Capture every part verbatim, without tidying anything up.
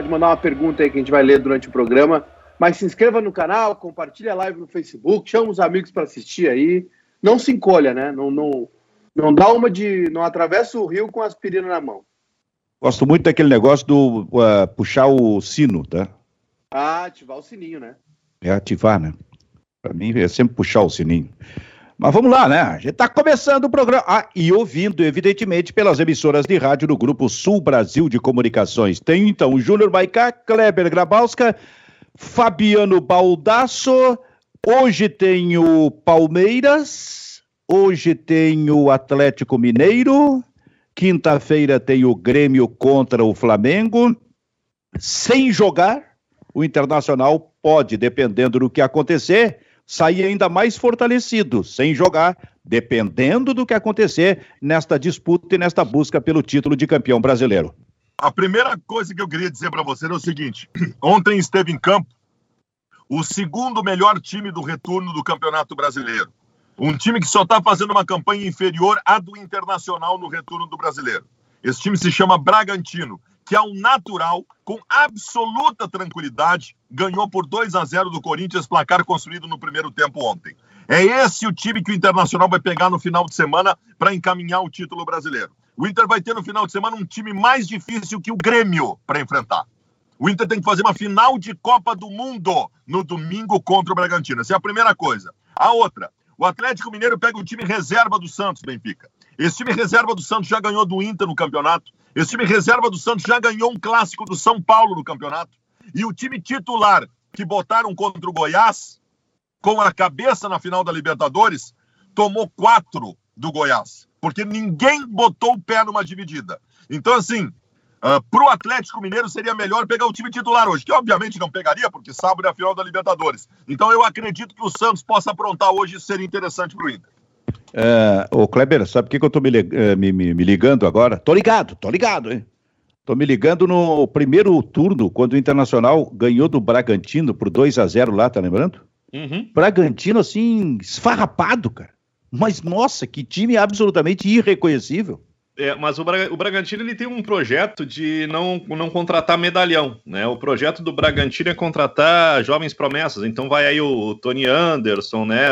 pode mandar uma pergunta aí que a gente vai ler durante o programa. Mas se inscreva no canal, compartilhe a live no Facebook, chama os amigos para assistir aí. Não se encolha, né? Não, não, não dá uma de... Não atravessa o rio com aspirina na mão. Gosto muito daquele negócio do uh, puxar o sino, tá? Ah, ativar o sininho, né? É ativar, né? Para mim é sempre puxar o sininho. Mas vamos lá, né? A gente está começando o programa. Ah, e ouvindo, evidentemente, pelas emissoras de rádio do Grupo Sul Brasil de Comunicações. Tem, então, o Júnior Maicá, Kleber Grabowska, Fabiano Baldasso. Hoje tem o Palmeiras. Hoje tem o Atlético Mineiro. Quinta-feira tem o Grêmio contra o Flamengo. Sem jogar, o Internacional pode, dependendo do que acontecer, sair ainda mais fortalecido, sem jogar, dependendo do que acontecer nesta disputa e nesta busca pelo título de campeão brasileiro. A primeira coisa que eu queria dizer para você é o seguinte: ontem esteve em campo o segundo melhor time do retorno do Campeonato Brasileiro. Um time que só está fazendo uma campanha inferior à do Internacional no retorno do Brasileiro. Esse time se chama Bragantino, que ao natural, com absoluta tranquilidade, ganhou por dois a zero do Corinthians, placar construído no primeiro tempo ontem. É esse o time que o Internacional vai pegar no final de semana para encaminhar o título brasileiro. O Inter vai ter no final de semana um time mais difícil que o Grêmio para enfrentar. O Inter tem que fazer uma final de Copa do Mundo no domingo contra o Bragantino. Essa é a primeira coisa. A outra, o Atlético Mineiro pega o time reserva do Santos, Benfica. Esse time reserva do Santos já ganhou do Inter no campeonato. Esse time reserva do Santos já ganhou um clássico do São Paulo no campeonato. E o time titular que botaram contra o Goiás, com a cabeça na final da Libertadores, tomou quatro do Goiás. Porque ninguém botou o pé numa dividida. Então, assim, uh, pro Atlético Mineiro seria melhor pegar o time titular hoje. Que obviamente não pegaria, porque sábado é a final da Libertadores. Então eu acredito que o Santos possa aprontar hoje e ser interessante pro Inter. É, ô Kleber, sabe por que, que eu tô me, me, me ligando agora? Tô ligado, tô ligado, hein? Tô me ligando no primeiro turno, quando o Internacional ganhou do Bragantino por dois a zero lá, tá lembrando? Uhum. Bragantino, assim, esfarrapado, cara. Mas, nossa, que time absolutamente irreconhecível. É, mas o, Bra- o Bragantino, ele tem um projeto de não, não contratar medalhão, né? O projeto do Bragantino é contratar jovens promessas, então vai aí o Tony Anderson, né?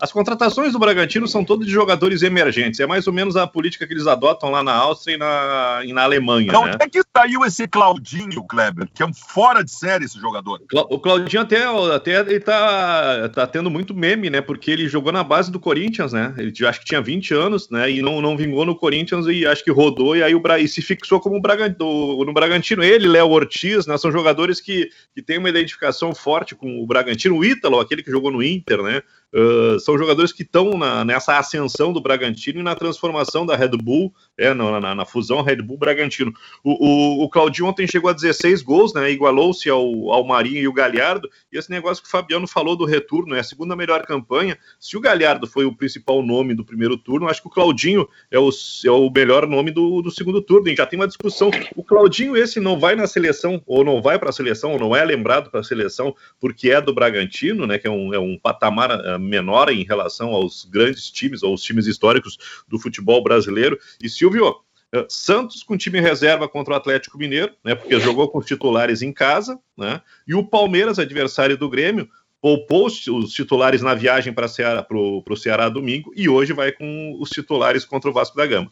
As contratações do Bragantino são todas de jogadores emergentes, é mais ou menos a política que eles adotam lá na Áustria e na, e na Alemanha, então, né? Onde é que saiu esse Claudinho, Kleber? Que é um fora de série esse jogador. O Claudinho até, até ele tá, tá tendo muito meme, né? Porque ele jogou na base do Corinthians, né? Ele acho que tinha vinte anos, né? E não, não vingou no Corinthians e acho que rodou, e aí o Bra... e se fixou como Braga... o... no Bragantino. Ele, Léo Ortiz, né, são jogadores que... que têm uma identificação forte com o Bragantino. O Ítalo, aquele que jogou no Inter, né, uh, são jogadores que estão na... nessa ascensão do Bragantino e na transformação da Red Bull, é, na... Na... na fusão Red Bull-Bragantino. O... O... o Claudinho ontem chegou a dezesseis gols, né, igualou-se ao... ao Marinho e o Galhardo, e esse negócio que o Fabiano falou do retorno, é a segunda melhor campanha. Se o Galhardo foi o principal nome do primeiro turno, acho que o Claudinho é o, é o melhor melhor nome do, do segundo turno, hein? Já tem uma discussão, o Claudinho esse não vai na seleção, ou não vai para a seleção, ou não é lembrado para a seleção, porque é do Bragantino, né, que é um, é um patamar menor em relação aos grandes times, aos times históricos do futebol brasileiro. E Silvio, Santos com time reserva contra o Atlético Mineiro, né, porque jogou com os titulares em casa, né, e o Palmeiras, adversário do Grêmio, poupou os titulares na viagem para o Ceará domingo, e hoje vai com os titulares contra o Vasco da Gama.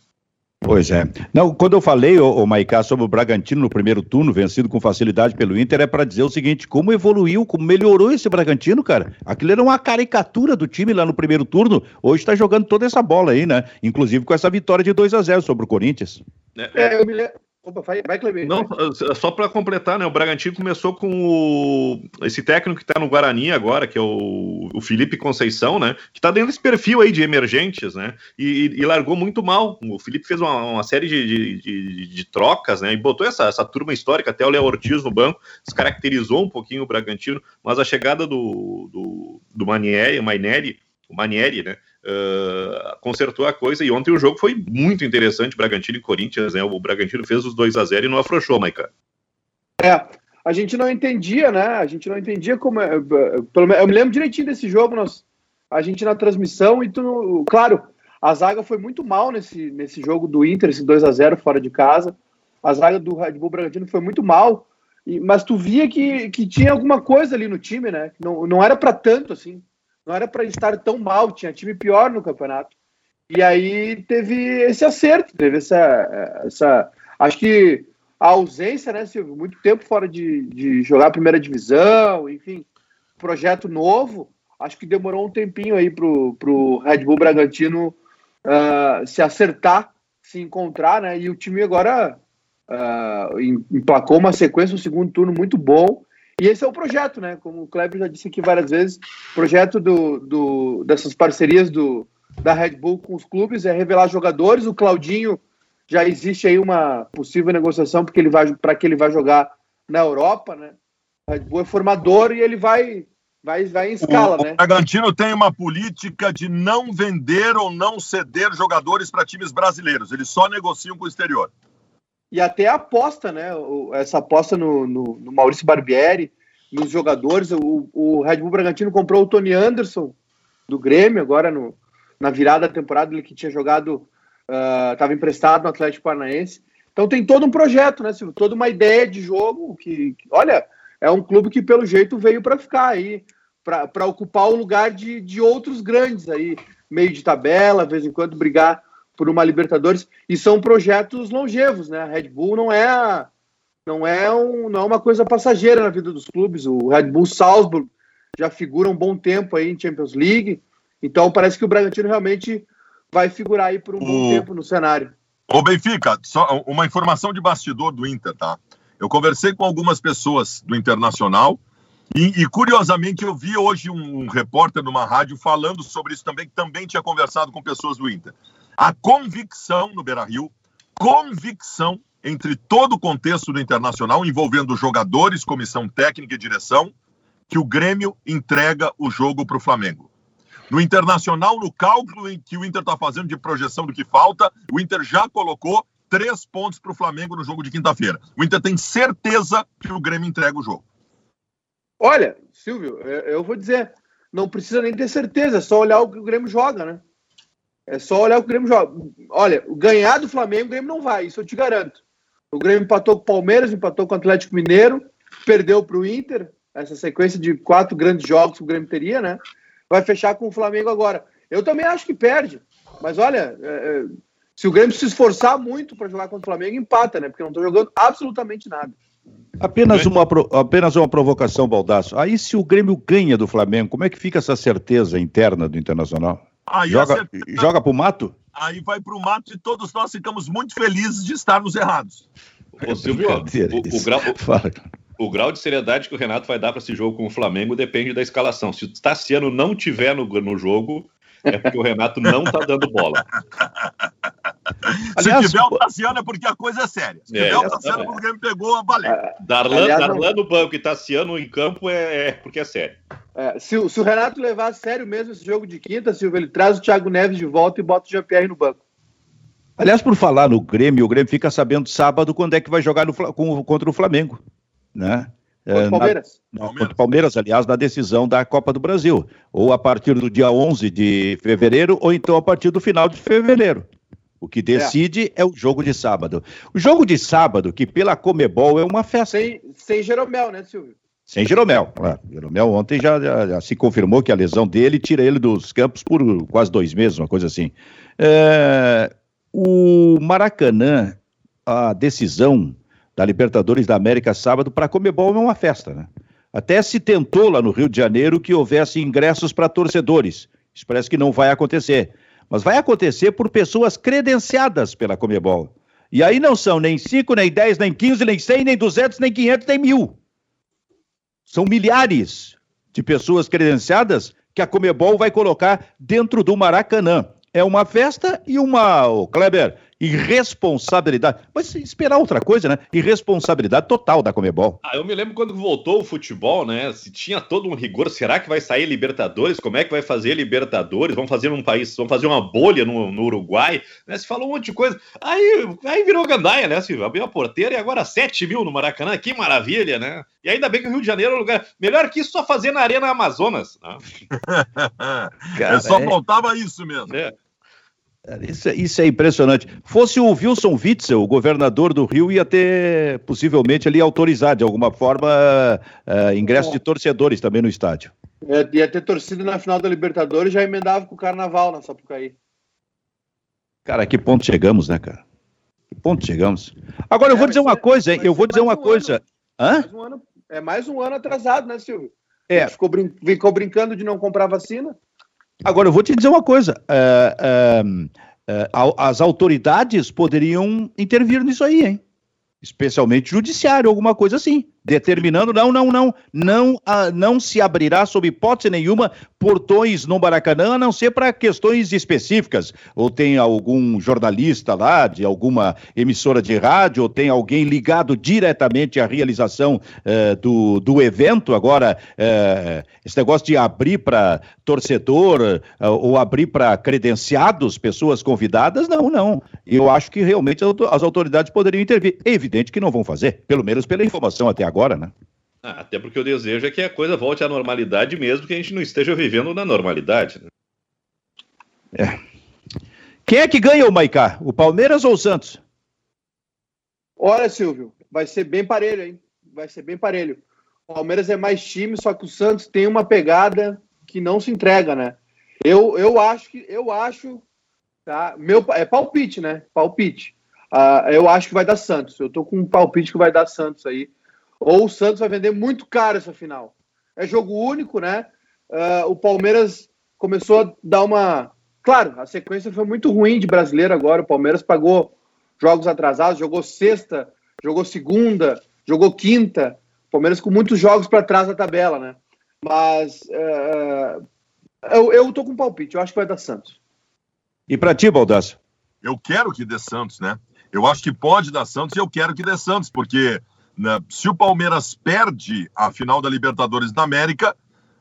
Pois é. Não, quando eu falei, ô, ô Maicá, sobre o Bragantino no primeiro turno, vencido com facilidade pelo Inter, é para dizer o seguinte: como evoluiu, como melhorou esse Bragantino, cara. Aquilo era uma caricatura do time lá no primeiro turno. Hoje tá jogando toda essa bola aí, né? Inclusive com essa vitória de dois a zero sobre o Corinthians. É, é eu me lembro. Opa, vai, vai, Cleber. Não, só para completar, né? O Bragantino começou com o, esse técnico que tá no Guarani agora, que é o, o Felipe Conceição, né? Que tá dentro desse perfil aí de emergentes, né? E, e largou muito mal. O Felipe fez uma, uma série de, de, de trocas, né? E botou essa, essa turma histórica, até o Léo Ortiz no banco, descaracterizou um pouquinho o Bragantino, mas a chegada do, do, do Manieri, Marineri, o Manieri, né? Uh, consertou a coisa, e ontem o jogo foi muito interessante, Bragantino e Corinthians, né? O Bragantino fez os dois a zero e não afrouxou, Maicá. É, a gente não entendia, né? A gente não entendia como... É, eu me lembro direitinho desse jogo, nós, a gente na transmissão, e tu... Claro, a zaga foi muito mal nesse, nesse jogo do Inter, esse dois a zero fora de casa. A zaga do Red Bull Bragantino foi muito mal, Mas tu via que, que tinha alguma coisa ali no time, né? Não, não era para tanto, assim. Não era para estar tão mal. Tinha time pior no campeonato. E aí teve esse acerto. Teve essa... essa acho que a ausência, né? Silvio, muito tempo fora de, de jogar a primeira divisão, enfim. Projeto novo. Acho que demorou um tempinho aí pro, pro Red Bull Bragantino uh, se acertar, se encontrar, né? E o time agora... Uh, emplacou uma sequência, um segundo turno muito bom, e esse é o projeto, né? Como o Kleber já disse aqui várias vezes, projeto do, do, dessas parcerias do, da Red Bull com os clubes é revelar jogadores. O Claudinho já existe aí uma possível negociação porque ele vai para que ele vai jogar na Europa, né? A Red Bull é formador e ele vai, vai, vai em escala, o, né? O Bragantino tem uma política de não vender ou não ceder jogadores para times brasileiros, eles só negociam com o exterior. E até a aposta, né? Essa aposta no, no, no Maurício Barbieri, nos jogadores. O, o Red Bull Bragantino comprou o Tony Anderson do Grêmio, agora no, na virada da temporada, ele que tinha jogado, estava uh, emprestado no Atlético Paranaense. Então tem todo um projeto, né, Silvio? Toda uma ideia de jogo que, que olha, é um clube que pelo jeito veio para ficar aí, para ocupar o lugar de, de outros grandes aí, meio de tabela, de vez em quando brigar por uma Libertadores, e são projetos longevos, né? A Red Bull não é, não é, um, não é uma coisa passageira na vida dos clubes. O Red Bull Salzburg já figura um bom tempo aí em Champions League, então parece que o Bragantino realmente vai figurar aí por um o... bom tempo no cenário. Ô Benfica, só uma informação de bastidor do Inter, tá? Eu conversei com algumas pessoas do Internacional e, e curiosamente eu vi hoje um, um repórter numa rádio falando sobre isso também, que também tinha conversado com pessoas do Inter. A convicção no Beira-Rio, convicção entre todo o contexto do Internacional, envolvendo jogadores, comissão técnica e direção, que o Grêmio entrega o jogo para o Flamengo. No Internacional, no cálculo em que o Inter está fazendo de projeção do que falta, o Inter já colocou três pontos para o Flamengo no jogo de quinta-feira. O Inter tem certeza que o Grêmio entrega o jogo. Olha, Silvio, eu vou dizer, não precisa nem ter certeza, é só olhar o que o Grêmio joga, né? É só olhar o que o Grêmio joga. Olha, ganhar do Flamengo, o Grêmio não vai, isso eu te garanto. O Grêmio empatou com o Palmeiras, empatou com o Atlético Mineiro, perdeu para o Inter, essa sequência de quatro grandes jogos que o Grêmio teria, né? Vai fechar com o Flamengo agora. Eu também acho que perde, mas olha, é, se o Grêmio se esforçar muito para jogar contra o Flamengo, empata, né? Porque não está jogando absolutamente nada. Apenas uma, apenas uma provocação, Baldasso. Aí se o Grêmio ganha do Flamengo, como é que fica essa certeza interna do Internacional? Aí joga, certeza... joga pro mato? Aí vai pro mato e todos nós ficamos muito felizes de estarmos errados. Ô, Silvio, ó, o, o, grau, o, o grau de seriedade que o Renato vai dar para esse jogo com o Flamengo depende da escalação. Se o Taciano não tiver no, no jogo, é porque o Renato não tá dando bola. Aliás, se tiver o Taciano é porque a coisa é séria. Se tiver é, o Taciano é porque ele pegou a baleia. Darlan, aliás, Darlan no banco e Taciano em campo é, é porque é sério. É, se, se o Renato levar a sério mesmo esse jogo de quinta, Silvio, ele traz o Thiago Neves de volta e bota o Jean Pyerre no banco. Aliás, por falar no Grêmio, o Grêmio fica sabendo sábado quando é que vai jogar no, com, contra o Flamengo, né? Contra o Palmeiras. Na, não, Palmeiras. Contra o Palmeiras, aliás, na decisão da Copa do Brasil. Ou a partir do dia onze de fevereiro, ou então a partir do final de fevereiro. O que decide é, é o jogo de sábado. O jogo de sábado, que pela Comebol é uma festa. Sem, sem Jeromel, né, Silvio? Sem Jeromel. Ah, Jeromel ontem já, já, já se confirmou que a lesão dele tira ele dos campos por quase dois meses, uma coisa assim. É, o Maracanã, a decisão da Libertadores da América sábado para a Comebol é uma festa, né? Até se tentou lá no Rio de Janeiro que houvesse ingressos para torcedores. Isso parece que não vai acontecer. Mas vai acontecer por pessoas credenciadas pela Comebol. E aí não são nem cinco, nem dez, nem quinze, nem cem, nem duzentos, nem quinhentos, nem mil. São milhares de pessoas credenciadas que a Comebol vai colocar dentro do Maracanã. É uma festa e uma, oh, Kleber, irresponsabilidade. Mas esperar outra coisa, né? Irresponsabilidade total da Comebol. Ah, eu me lembro quando voltou o futebol, né? Se tinha todo um rigor, será que vai sair Libertadores? Como é que vai fazer Libertadores? Vão fazer um país, vão fazer uma bolha no, no Uruguai, né? Se falou um monte de coisa. Aí, aí virou gandaia, né? Se abriu a porteira e agora sete mil no Maracanã. Que maravilha, né? E ainda bem que o Rio de Janeiro é um lugar... Melhor que isso, só fazer na Arena Amazonas. Né? Cara, só faltava é... isso mesmo. É. Isso, isso é impressionante. Fosse o Wilson Witzel, o governador do Rio, ia ter possivelmente ali autorizado de alguma forma uh, ingresso Bom. de torcedores também no estádio. É, ia ter torcido na final da Libertadores, já emendava com o Carnaval na Sapucaí. Cara, que ponto chegamos, né, cara? Que ponto chegamos? Agora eu vou dizer uma coisa, hein? Eu vou dizer uma coisa. Hã? É mais um ano atrasado, né, Silvio? É. Ficou, brin... Ficou brincando de não comprar vacina. Agora, eu vou te dizer uma coisa. Uh, uh, uh, as autoridades poderiam intervir nisso aí, hein? Especialmente judiciário, alguma coisa assim. Determinando, não, não, não. Não, uh, não se abrirá, sob hipótese nenhuma, portões no Maracanã, a não ser para questões específicas. Ou tem algum jornalista lá, de alguma emissora de rádio, ou tem alguém ligado diretamente à realização uh, do, do evento. Agora, uh, esse negócio de abrir para torcedor uh, ou abrir para credenciados, pessoas convidadas, não, não. Eu acho que realmente as autoridades poderiam intervir. É evidente que não vão fazer, pelo menos pela informação até agora, né? Ah, até porque o desejo é que a coisa volte à normalidade mesmo, que a gente não esteja vivendo na normalidade. Né? É. Quem é que ganha o Maicá? O Palmeiras ou o Santos? Olha, Silvio, vai ser bem parelho, hein? Vai ser bem parelho. O Palmeiras é mais time, só que o Santos tem uma pegada que não se entrega, né? Eu, eu acho que... Eu acho... Tá? Meu, é palpite, né? Palpite. Ah, eu acho que vai dar Santos. Eu tô com um palpite que vai dar Santos aí. Ou o Santos vai vender muito caro essa final. É jogo único, né? Uh, o Palmeiras começou a dar uma... Claro, a sequência foi muito ruim de brasileiro agora. O Palmeiras pagou jogos atrasados, jogou sexta, jogou segunda, jogou quinta. O Palmeiras com muitos jogos para trás da tabela, né? Mas uh, eu, eu tô com um palpite. Eu acho que vai dar Santos. E para ti, Baldasso? Eu quero que dê Santos, né? Eu acho que pode dar Santos e eu quero que dê Santos, porque... Se o Palmeiras perde a final da Libertadores da América,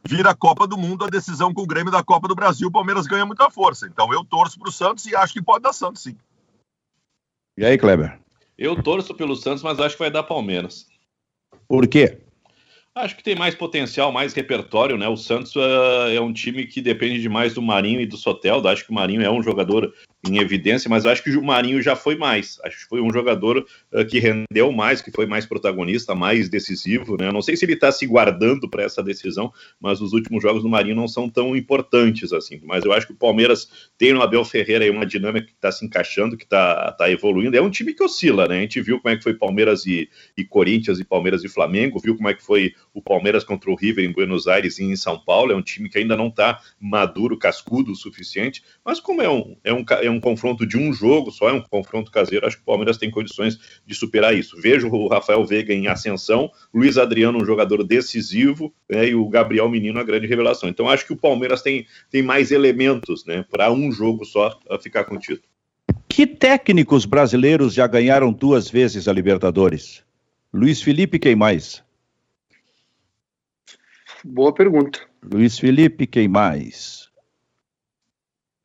vira a Copa do Mundo, a decisão com o Grêmio da Copa do Brasil, o Palmeiras ganha muita força. Então eu torço pro Santos e acho que pode dar Santos, sim. E aí, Kleber? Eu torço pelo Santos, mas acho que vai dar Palmeiras. Por quê? Acho que tem mais potencial, mais repertório, né? O Santos uh, é um time que depende demais do Marinho e do Soteldo. Acho que o Marinho é um jogador em evidência, mas acho que o Marinho já foi mais. Acho que foi um jogador uh, que rendeu mais, que foi mais protagonista, mais decisivo, né? Não sei se ele está se guardando para essa decisão, mas os últimos jogos do Marinho não são tão importantes assim. Mas eu acho que o Palmeiras tem no Abel Ferreira aí uma dinâmica que está se encaixando, que está tá evoluindo. É um time que oscila, né? A gente viu como é que foi Palmeiras e, e Corinthians, e Palmeiras e Flamengo, viu como é que foi o Palmeiras contra o River em Buenos Aires e em São Paulo. É um time que ainda não está maduro, cascudo o suficiente, mas como é um, é, um, é um confronto de um jogo só, é um confronto caseiro, acho que o Palmeiras tem condições de superar isso. Vejo o Rafael Veiga em ascensão, Luiz Adriano um jogador decisivo, né, e o Gabriel Menino a grande revelação. Então acho que o Palmeiras tem, tem mais elementos, né, para um jogo só ficar com o título. Que técnicos brasileiros já ganharam duas vezes a Libertadores? Luiz Felipe, quem mais? Boa pergunta. Luiz Felipe, quem mais?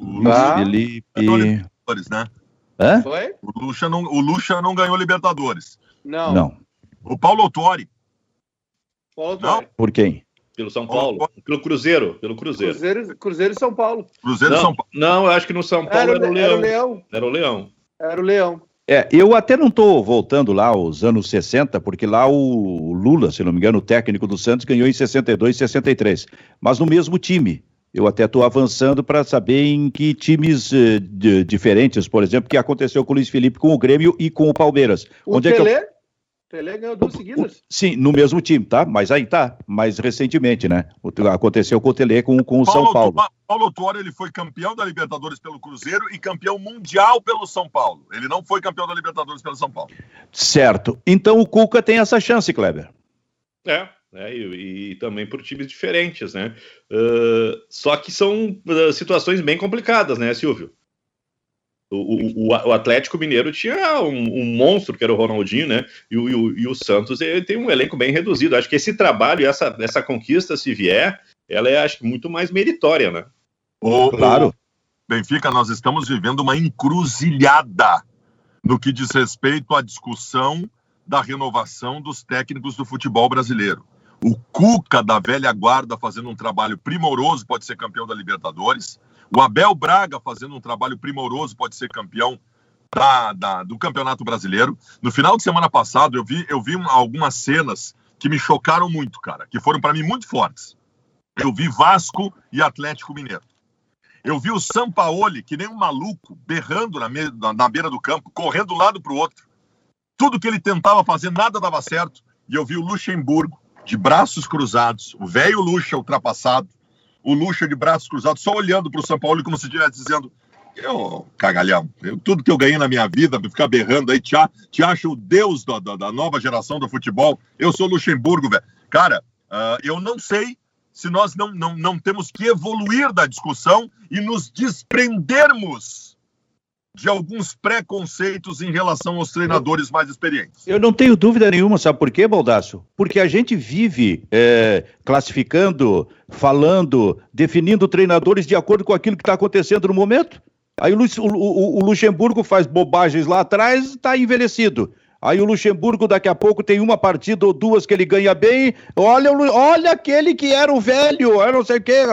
Luiz ah, Felipe... Libertadores, né? Hã? Foi? O Lucha não, o Lucha não ganhou Libertadores. Não. não. O Paulo Autuori. Paulo Autuori. Por quem? Pelo São Paulo. Paulo. Pelo Cruzeiro. Pelo Cruzeiro. Cruzeiro, Cruzeiro e São Paulo. Cruzeiro e São Paulo. Não, eu acho que no São Paulo era, era, o, Leão. era o Leão. Era o Leão. Era o Leão. É, eu até não estou voltando lá aos anos sessenta, porque lá o Lula, se não me engano, o técnico do Santos, ganhou em sessenta e dois, sessenta e três, mas no mesmo time. Eu até estou avançando para saber em que times uh, de, diferentes, por exemplo, que aconteceu com o Luiz Felipe, com o Grêmio e com o Palmeiras. O Onde Telê? É que eu... Telê ganhou duas seguidas. Sim, no mesmo time, tá? Mas aí tá, mais recentemente, né? O, aconteceu com o Telê, com, com o Paulo, São Paulo. O Paulo Autuori, ele foi campeão da Libertadores pelo Cruzeiro e campeão mundial pelo São Paulo. Ele não foi campeão da Libertadores pelo São Paulo. Certo. Então o Cuca tem essa chance, Kleber. É. Né, e, e também por times diferentes, né? Uh, só que são uh, situações bem complicadas, né, Silvio? O, o, o Atlético Mineiro tinha um, um monstro, que era o Ronaldinho, né? E o, e o, e o Santos ele tem um elenco bem reduzido. Acho que esse trabalho, essa, essa conquista, se vier, ela é, acho, muito mais meritória, né? Oh, claro. Oh, Benfica, nós estamos vivendo uma encruzilhada no que diz respeito à discussão da renovação dos técnicos do futebol brasileiro. O Cuca, da velha guarda, fazendo um trabalho primoroso, pode ser campeão da Libertadores. O Abel Braga, fazendo um trabalho primoroso, pode ser campeão da, da, do Campeonato Brasileiro. No final de semana passado, eu vi, eu vi algumas cenas que me chocaram muito, cara, que foram para mim muito fortes. Eu vi Vasco e Atlético Mineiro. Eu vi o Sampaoli, que nem um maluco, berrando na, me, na, na beira do campo, correndo de um lado para o outro. Tudo que ele tentava fazer, nada dava certo. E eu vi o Luxemburgo, de braços cruzados, o velho Luxa ultrapassado, o Luxa de braços cruzados, só olhando para o Sampaoli como se estivesse dizendo: eu, cagalhão, eu, tudo que eu ganhei na minha vida, ficar berrando aí, te, te acho o deus da, da, da nova geração do futebol, eu sou Luxemburgo, velho. Cara, uh, eu não sei se nós não, não, não temos que evoluir da discussão e nos desprendermos de alguns preconceitos em relação aos treinadores mais experientes. Eu não tenho dúvida nenhuma, sabe por quê, Baldasso? Porque a gente vive é, classificando, falando, definindo treinadores de acordo com aquilo que está acontecendo no momento. Aí o, o, o Luxemburgo faz bobagens lá atrás e está envelhecido. Aí o Luxemburgo daqui a pouco tem uma partida ou duas que ele ganha bem. Olha, olha aquele que era o velho, era não sei o quê.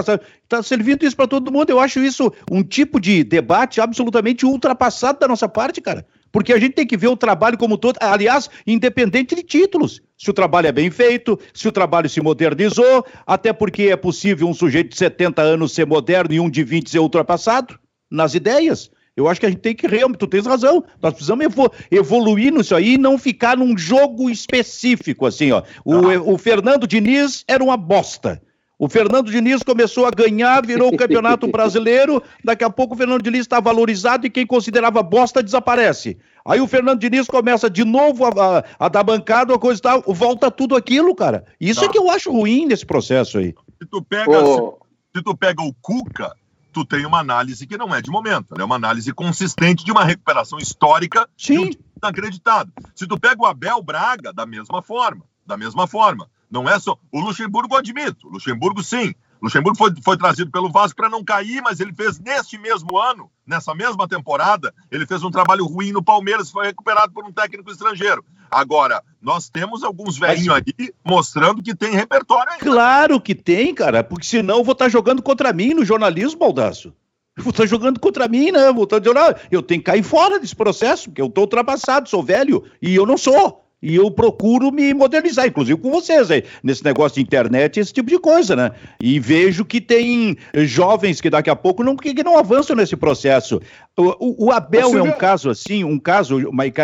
Está servindo isso para todo mundo. Eu acho isso um tipo de debate absolutamente ultrapassado da nossa parte, cara. Porque a gente tem que ver o trabalho como todo, aliás, independente de títulos. Se o trabalho é bem feito, se o trabalho se modernizou, até porque é possível um sujeito de setenta anos ser moderno e um de vinte ser ultrapassado nas ideias. Eu acho que a gente tem que realmente, tu tens razão, nós precisamos evolu- evoluir nisso aí e não ficar num jogo específico, assim, ó. O, ah. o Fernando Diniz era uma bosta. O Fernando Diniz começou a ganhar, virou o Campeonato Brasileiro, daqui a pouco o Fernando Diniz está valorizado e quem considerava bosta desaparece. Aí o Fernando Diniz começa de novo a, a, a dar bancada, a coisa e tal, volta tudo aquilo, cara. Isso ah. é que eu acho ruim nesse processo aí. Se tu pega, oh. se, se tu pega o Cuca, tu tem uma análise que não é de momento, é uma análise consistente de uma recuperação histórica. Sim. De um acreditado. Se tu pega o Abel Braga, da mesma forma, da mesma forma. Não é só... O Luxemburgo, eu admito, Luxemburgo sim. Luxemburgo foi, foi trazido pelo Vasco para não cair, mas ele fez neste mesmo ano, nessa mesma temporada, ele fez um trabalho ruim no Palmeiras e foi recuperado por um técnico estrangeiro. Agora, nós temos alguns velhinhos aí mostrando que tem repertório ainda. Claro que tem, cara, porque senão eu vou estar jogando contra mim no jornalismo, Baldasso. Eu vou estar jogando contra mim, né? Vou estar dizendo, eu tenho que cair fora desse processo, porque eu estou ultrapassado, sou velho, e eu não sou. E eu procuro me modernizar, inclusive com vocês aí, nesse negócio de internet, esse tipo de coisa, né? E vejo que tem jovens que daqui a pouco não, que não avançam nesse processo. O, o Abel é um caso assim, um caso, Maicá,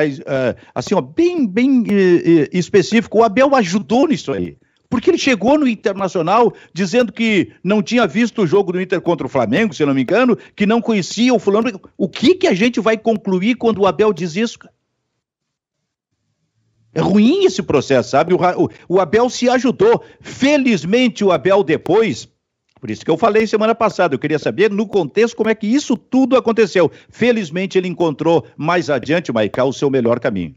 assim, ó, bem, bem específico. O Abel ajudou nisso aí. Porque ele chegou no Internacional dizendo que não tinha visto o jogo do Inter contra o Flamengo, se não me engano, que não conhecia o fulano. O que, que a gente vai concluir quando o Abel diz isso, cara? É ruim esse processo, sabe? O, o, o Abel se ajudou. Felizmente, o Abel depois... Por isso que eu falei semana passada, eu queria saber no contexto como é que isso tudo aconteceu. Felizmente, ele encontrou mais adiante, Maicá, o seu melhor caminho.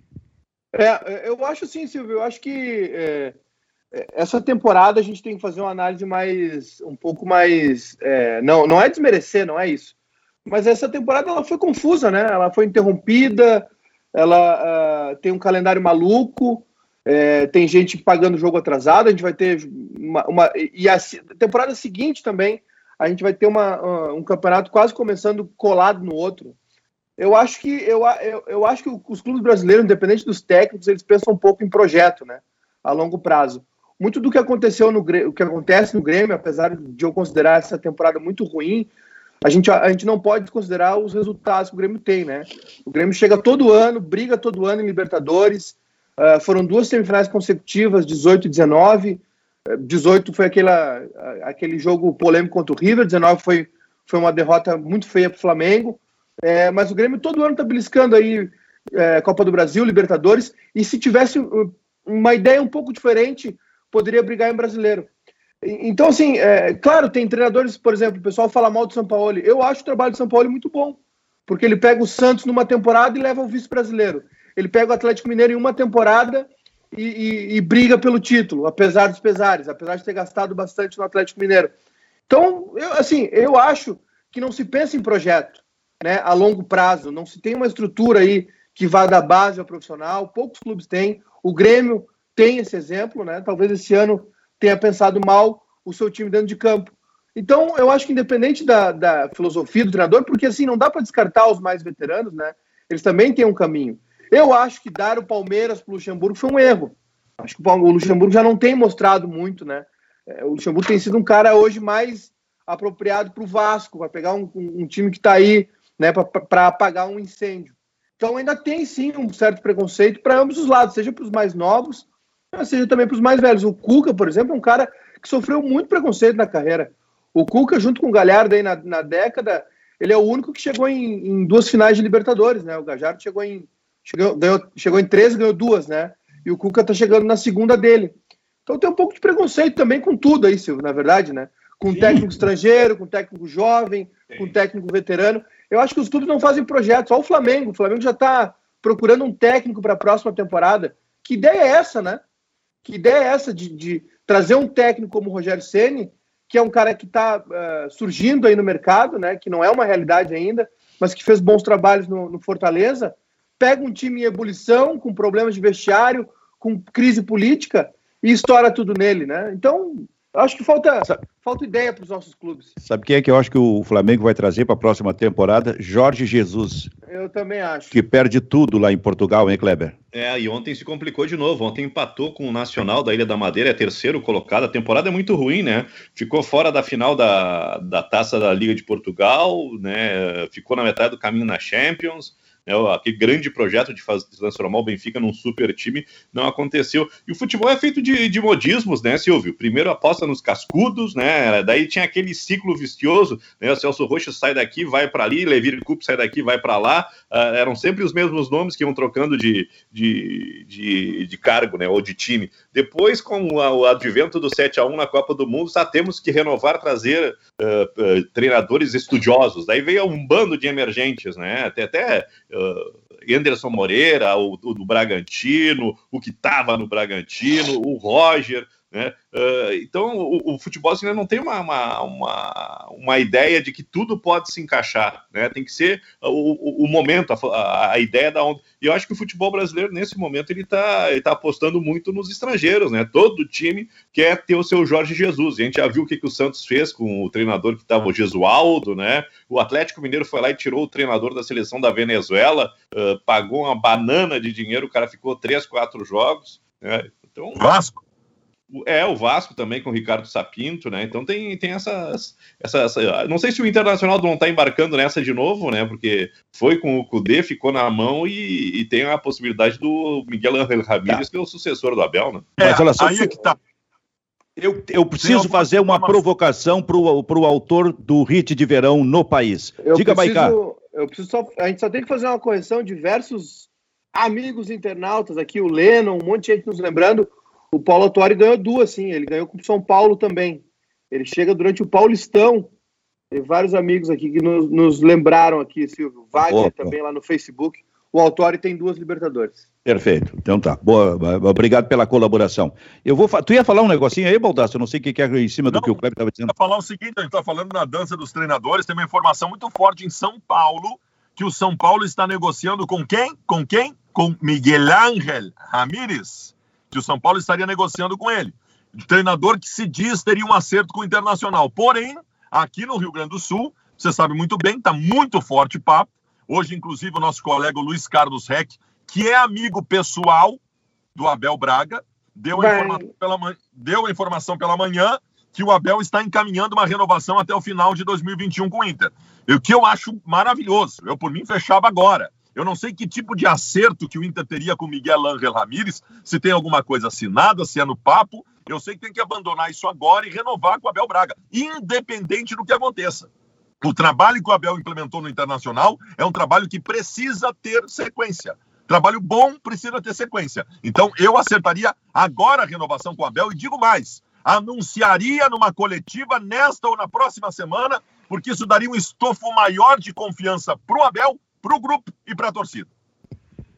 É, eu acho sim, Silvio. Eu acho que é, essa temporada a gente tem que fazer uma análise mais... Um pouco mais... É, não, não é desmerecer, não é isso. Mas essa temporada ela foi confusa, né? Ela foi interrompida... Ela uh, tem um calendário maluco, é, tem gente pagando jogo atrasado, a gente vai ter uma... uma e a temporada seguinte também, a gente vai ter uma, uh, um campeonato quase começando colado no outro. Eu acho que, eu, eu, eu acho que os clubes brasileiros, independente dos técnicos, eles pensam um pouco em projeto, né, a longo prazo. Muito do que aconteceu no o que acontece no Grêmio, apesar de eu considerar essa temporada muito ruim, A gente, a gente não pode desconsiderar os resultados que o Grêmio tem, né? O Grêmio chega todo ano, briga todo ano em Libertadores. Uh, foram duas semifinais consecutivas, dezoito e dezenove. Uh, dezoito foi aquela, uh, aquele jogo polêmico contra o River. dezenove foi, foi uma derrota muito feia para o Flamengo. Uh, mas o Grêmio todo ano está beliscando aí uh, Copa do Brasil, Libertadores. E se tivesse uma ideia um pouco diferente, poderia brigar em Brasileiro. Então, assim, é, claro, tem treinadores, por exemplo, o pessoal fala mal do Sampaoli. Eu acho o trabalho do Sampaoli muito bom, porque ele pega o Santos numa temporada e leva o vice-brasileiro. Ele pega o Atlético Mineiro em uma temporada e, e, e briga pelo título, apesar dos pesares, apesar de ter gastado bastante no Atlético Mineiro. Então, eu, assim, eu acho que não se pensa em projeto, né, a longo prazo. Não se tem uma estrutura aí que vá da base ao profissional. Poucos clubes têm. O Grêmio tem esse exemplo, né? Talvez esse ano tenha pensado mal o seu time dentro de campo. Então, eu acho que independente da, da filosofia do treinador, porque assim, não dá para descartar os mais veteranos, né? Eles também têm um caminho. Eu acho que dar o Palmeiras para o Luxemburgo foi um erro. Acho que o Luxemburgo já não tem mostrado muito, né? O Luxemburgo tem sido um cara hoje mais apropriado para o Vasco, para pegar um, um time que está aí, né, para apagar um incêndio. Então ainda tem sim um certo preconceito para ambos os lados, seja para os mais novos, seja também para os mais velhos. O Cuca, por exemplo, é um cara que sofreu muito preconceito na carreira. O Cuca, junto com o Galhardo aí na, na década, ele é o único que chegou em, em duas finais de Libertadores, né? O Galhardo chegou em chegou, ganhou, chegou em três e ganhou duas, né? E o Cuca tá chegando na segunda dele. Então tem um pouco de preconceito também com tudo aí, Silvio, na verdade, né? Com Sim. técnico estrangeiro, com técnico jovem, Sim. com técnico veterano. Eu acho que os clubes não fazem projetos. Olha o Flamengo. O Flamengo já tá procurando um técnico para a próxima temporada. Que ideia é essa, né? Que ideia é essa de, de trazer um técnico como o Rogério Ceni, que é um cara que tá uh, surgindo aí no mercado, né? Que não é uma realidade ainda, mas que fez bons trabalhos no, no Fortaleza. Pega um time em ebulição, com problemas de vestiário, com crise política, e estoura tudo nele, né? Então, acho que falta, falta ideia para os nossos clubes. Sabe quem é que eu acho que o Flamengo vai trazer para a próxima temporada? Jorge Jesus. Eu também acho. Que perde tudo lá em Portugal, hein, Kleber? É, e ontem se complicou de novo. Ontem empatou com o Nacional da Ilha da Madeira, é terceiro colocado. A temporada é muito ruim, né? Ficou fora da final da, da Taça da Liga de Portugal, né? Ficou na metade do caminho na Champions. É, aquele grande projeto de fazer, transformar o Benfica num super time, não aconteceu. E o futebol é feito de, de modismos, né, Silvio? Primeiro aposta nos cascudos, né? Daí tinha aquele ciclo vicioso, né? O Celso Rocha sai daqui, vai para ali, Levir Cup sai daqui, vai para lá. Uh, eram sempre os mesmos nomes que iam trocando de, de, de, de cargo, né? Ou de time. Depois, com a, o advento do sete a um na Copa do Mundo, já temos que renovar, trazer uh, uh, treinadores estudiosos. Daí veio um bando de emergentes, né? Até até Uh, Anderson Moreira, o, o do Bragantino, o que estava no Bragantino, o Roger, né? Uh, então o, o futebol assim, não tem uma, uma, uma, uma ideia de que tudo pode se encaixar, né? Tem que ser o, o, o momento, a, a ideia da onda. E eu acho que o futebol brasileiro nesse momento ele está tá apostando muito nos estrangeiros, né? Todo time quer ter o seu Jorge Jesus, e a gente já viu o que, que o Santos fez com o treinador que estava o Gesualdo, né? O Atlético Mineiro foi lá e tirou o treinador da seleção da Venezuela, uh, pagou uma banana de dinheiro, o cara ficou três, quatro jogos, né? Então, Vasco É, o Vasco também, com o Ricardo Sapinto, né? Então tem, tem essas, essas... Não sei se o Internacional não está embarcando nessa de novo, né? Porque foi com o Cudê, ficou na mão e, e tem a possibilidade do Miguel Ángel Ramírez, tá, que é o sucessor do Abel, né? É, Mas olha só, aí é que tá. Eu, eu preciso alguma... fazer uma provocação para o pro autor do hit de verão no país. Eu Diga, preciso, Maicá. Eu preciso só, a gente só tem que fazer uma correção. Diversos amigos internautas aqui, o Lennon, um monte de gente nos lembrando... O Paulo Autuori ganhou duas, sim. Ele ganhou com o São Paulo também. Ele chega durante o Paulistão. Tem vários amigos aqui que nos, nos lembraram aqui, Silvio. Wagner Opa. também lá no Facebook. O Autuori tem duas Libertadores. Perfeito. Então tá. Boa, obrigado pela colaboração. Eu vou fa... Tu ia falar um negocinho aí, Baldasso? Eu não sei o que é em cima do não, que o Kleber estava dizendo. Eu ia falar o seguinte, a gente está falando na dança dos treinadores. Tem uma informação muito forte em São Paulo, que o São Paulo está negociando com quem? Com quem? Com Miguel Ángel Ramírez, que o São Paulo estaria negociando com ele. Treinador que se diz teria um acerto com o Internacional. Porém, aqui no Rio Grande do Sul, você sabe muito bem, está muito forte o papo. Hoje, inclusive, o nosso colega Luiz Carlos Reck, que é amigo pessoal do Abel Braga, deu a, informa- pela man- deu a informação pela manhã que o Abel está encaminhando uma renovação até o final de dois mil e vinte e um com o Inter. O que eu acho maravilhoso. Eu, por mim, fechava agora. Eu não sei que tipo de acerto que o Inter teria com o Miguel Ángel Ramírez, se tem alguma coisa assinada, se é no papo. Eu sei que tem que abandonar isso agora e renovar com o Abel Braga, independente do que aconteça. O trabalho que o Abel implementou no Internacional é um trabalho que precisa ter sequência. Trabalho bom precisa ter sequência. Então eu acertaria agora a renovação com o Abel e digo mais, anunciaria numa coletiva nesta ou na próxima semana, porque isso daria um estofo maior de confiança para o Abel, para o grupo e para a torcida.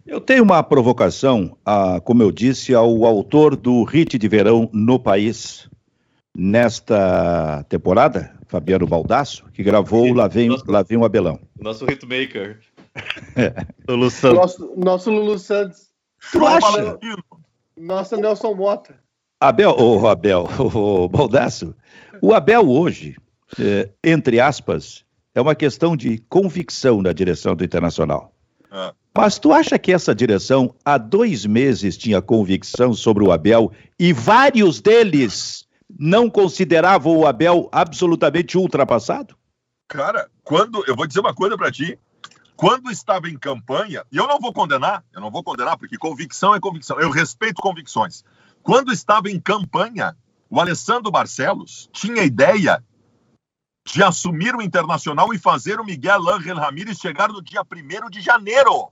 Eu tenho uma provocação, a, como eu disse, ao autor do hit de verão no país nesta temporada, Fabiano Baldasso, que gravou o Lá Vem um Abelão. Nosso hitmaker. Lulu Santos. Nosso, nosso Lulu Santos. Tu acha? Nossa Nelson Mota. Abel, ô oh, Abel, ô oh, Baldasso, o Abel hoje é, entre aspas, é uma questão de convicção da direção do Internacional. Ah. Mas tu acha que essa direção há dois meses tinha convicção sobre o Abel e vários deles não consideravam o Abel absolutamente ultrapassado? Cara, quando, eu vou dizer uma coisa pra ti, quando estava em campanha, e eu não vou condenar, eu não vou condenar porque convicção é convicção, eu respeito convicções. Quando estava em campanha, o Alessandro Barcelos tinha a ideia de assumir o Internacional e fazer o Miguel Ángel Ramírez chegar no dia primeiro de janeiro.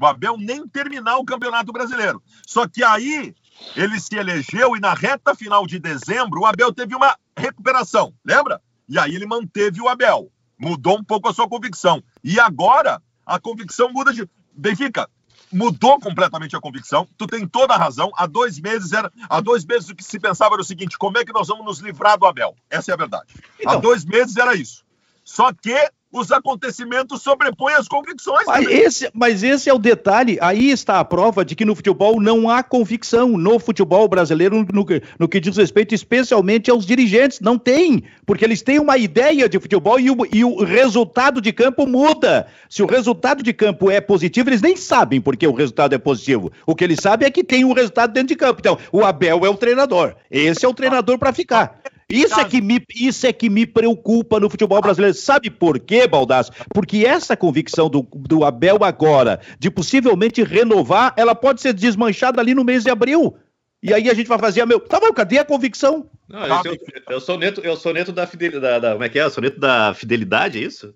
O Abel nem terminar o Campeonato Brasileiro. Só que aí ele se elegeu e na reta final de dezembro o Abel teve uma recuperação, lembra? E aí ele manteve o Abel. Mudou um pouco a sua convicção. E agora a convicção muda de... Benfica, mudou completamente a convicção. Tu tem toda a razão. Há dois meses era... Há dois meses o que se pensava era o seguinte: como é que nós vamos nos livrar do Abel? Essa é a verdade. Então, há dois meses era isso. Só que os acontecimentos sobrepõem as convicções. Mas esse, mas esse é o detalhe. Aí está a prova de que no futebol não há convicção. No futebol brasileiro, no, no que diz respeito especialmente aos dirigentes, não tem. Porque eles têm uma ideia de futebol e o, e o resultado de campo muda. Se o resultado de campo é positivo, eles nem sabem porque o resultado é positivo. O que eles sabem é que tem um resultado dentro de campo. Então, o Abel é o treinador. Esse é o treinador para ficar. Isso é, que me, isso é que me preocupa no futebol brasileiro. Sabe por quê, Baldasso? Porque essa convicção do, do Abel agora, de possivelmente renovar, ela pode ser desmanchada ali no mês de abril. E aí a gente vai fazer a meu... Tá bom, cadê a convicção? Não, eu, sou, eu, sou neto, eu sou neto da fidelidade... Da, como é que é? Eu sou neto da fidelidade, é isso?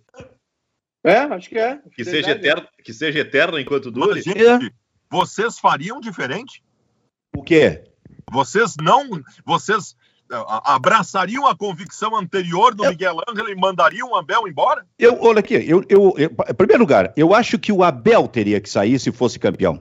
É, acho que é. Que seja eterno, que seja eterno enquanto dure. Mas, gente, é. Vocês fariam diferente? O quê? Vocês não... Vocês... abraçariam a convicção anterior do eu... Miguel Ángel e mandariam o Abel embora? Eu, olha aqui, eu, eu, eu, em primeiro lugar, eu acho que o Abel teria que sair se fosse campeão.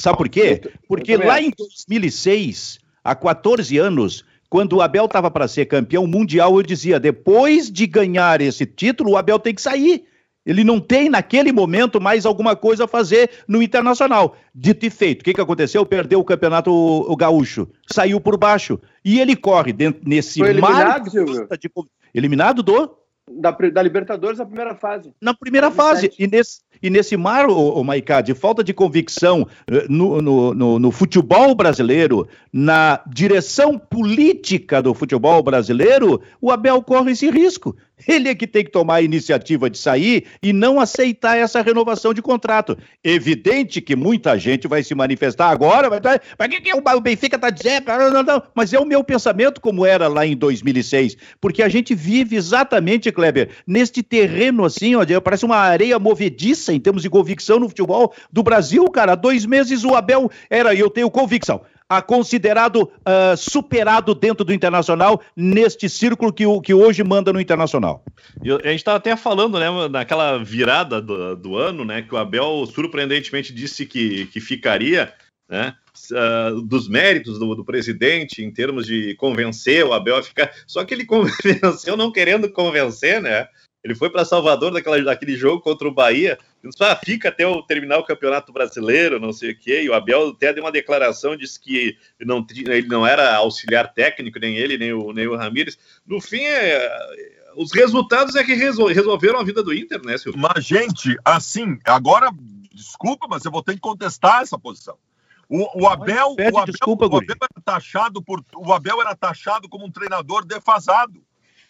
Sabe por quê? Porque lá em dois mil e seis, há quatorze anos, quando o Abel estava para ser campeão mundial, eu dizia, depois de ganhar esse título, o Abel tem que sair. Ele não tem, naquele momento, mais alguma coisa a fazer no Internacional. Dito e feito, o que, que aconteceu? Perdeu o Campeonato o, o Gaúcho. Saiu por baixo. E ele corre dentro, nesse mar... Eliminado, Silvio? De... Eliminado do... Da, da Libertadores na primeira fase. Na primeira fase. E nesse, e nesse mar, o, o Maicá, de falta de convicção no, no, no, no futebol brasileiro, na direção política do futebol brasileiro, o Abel corre esse risco. Ele é que tem que tomar a iniciativa de sair e não aceitar essa renovação de contrato. Evidente que muita gente vai se manifestar agora, vai estar, mas o que o Benfica está dizendo? Não, não, não. Mas é o meu pensamento como era lá em dois mil e seis, porque a gente vive exatamente, Kleber, neste terreno assim, ó, parece uma areia movediça em termos de convicção no futebol do Brasil, cara. Há dois meses o Abel era, eu tenho convicção, a considerado uh, superado dentro do Internacional, neste círculo que, o, que hoje manda no Internacional. Eu, a gente estava até falando, né, naquela virada do, do ano, né, que o Abel surpreendentemente disse que, que ficaria, né, uh, dos méritos do, do presidente em termos de convencer o Abel a ficar, só que ele convenceu não querendo convencer, né? Ele foi para Salvador daquela, daquele jogo contra o Bahia, ele disse, ah, fica até eu terminar o Campeonato Brasileiro, não sei o quê, e o Abel até deu uma declaração, disse que não, ele não era auxiliar técnico, nem ele, nem o, nem o Ramírez. No fim, é, os resultados é que resol, resolveram a vida do Inter, né, Silvio? Mas, gente, assim, agora, desculpa, mas eu vou ter que contestar essa posição. O, o, Abel, pede, o, Abel, desculpa, o Abel era taxado por, o Abel era taxado como um treinador defasado,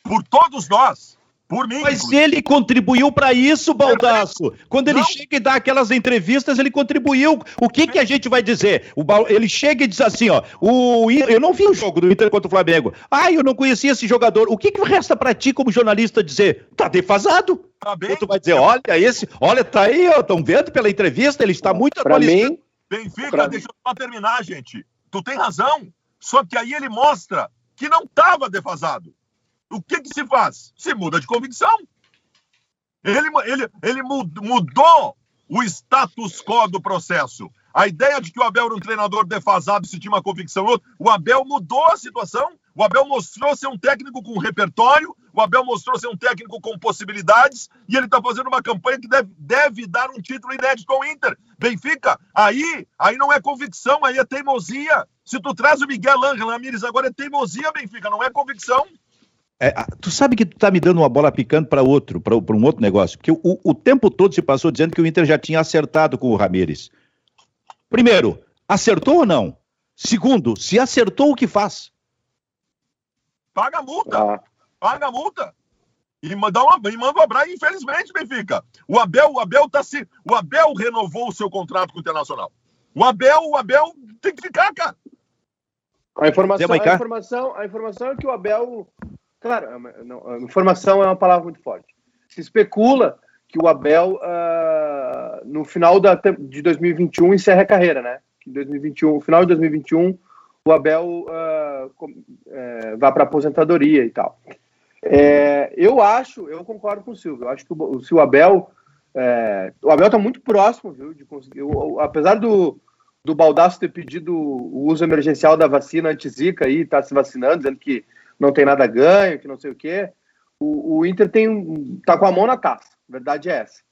por todos nós. Por mim, mas inclusive. Ele contribuiu para isso, Baldasso. Quando ele não. chega e dá aquelas entrevistas, ele contribuiu. O que, que a gente vai dizer? O ba... Ele chega e diz assim, ó, o... eu não vi o jogo do Inter contra o Flamengo. Ah, eu não conhecia esse jogador. O que, que resta para ti como jornalista dizer? Tá defasado. Tá bem. Tu vai dizer, olha esse, olha, tá aí, ó, estão vendo pela entrevista, ele está muito pra atualizado. Mim, Benfica, pra deixa eu terminar, gente. Tu tem razão. Só que aí ele mostra que não estava defasado. O que que se faz? Se muda de convicção. Ele, ele, ele mudou o status quo do processo. A ideia de que o Abel era um treinador defasado, se tinha uma convicção ou outra, o Abel mudou a situação, o Abel mostrou ser um técnico com repertório, o Abel mostrou ser um técnico com possibilidades, e ele está fazendo uma campanha que deve, deve dar um título inédito ao Inter. Benfica, aí, aí não é convicção, aí é teimosia. Se tu traz o Miguel Ángel Ramírez agora é teimosia, Benfica, não é convicção. É, tu sabe que tu tá me dando uma bola picando para outro, para um outro negócio, porque o, o tempo todo se passou dizendo que o Inter já tinha acertado com o Ramírez. Primeiro, acertou ou não? Segundo, se acertou, o que faz? Paga a multa, ah. paga a multa e manda uma, e manda uma Braga, infelizmente, Benfica. O Abel, o Abel tá se, o Abel renovou o seu contrato com o Internacional. O Abel, o Abel tem que ficar, cara. A informação, a informação, a informação é que o Abel... Claro, não, informação é uma palavra muito forte. Se especula que o Abel, uh, no final da, de dois mil e vinte e um, encerra a carreira, né? Que dois mil e vinte e um, no final de dois mil e vinte e um, o Abel uh, com, uh, vai para aposentadoria e tal. É, eu acho, eu concordo com o Silvio, eu acho que o, se o Abel... É, o Abel está muito próximo, viu, de conseguir... Eu, apesar do, do Baldasso ter pedido o uso emergencial da vacina anti-Zika e tá se vacinando, dizendo que não tem nada a ganho, que não sei o quê. O, o Inter tem, tá com a mão na taça, a verdade é essa.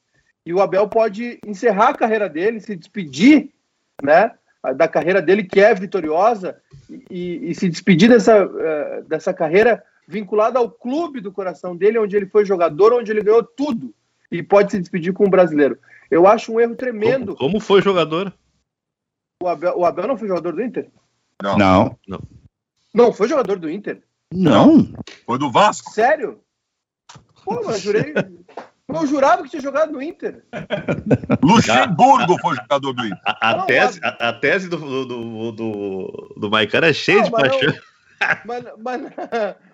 E o Abel pode encerrar a carreira dele, se despedir, né, da carreira dele, que é vitoriosa, e, e se despedir dessa, uh, dessa carreira vinculada ao clube do coração dele, onde ele foi jogador, onde ele ganhou tudo. E pode se despedir com o brasileiro. Eu acho um erro tremendo. Como, como foi jogador? O Abel, o Abel não foi jogador do Inter? Não. Não, não. Não foi jogador do Inter? Não. Foi do Vasco. Sério? Pô, eu jurei. Eu jurava que tinha jogado no Inter. Luxemburgo foi jogador do Inter. A, a, a tese, a, a tese do, do, do, do Maicá é cheia de paixão. Mas, mas,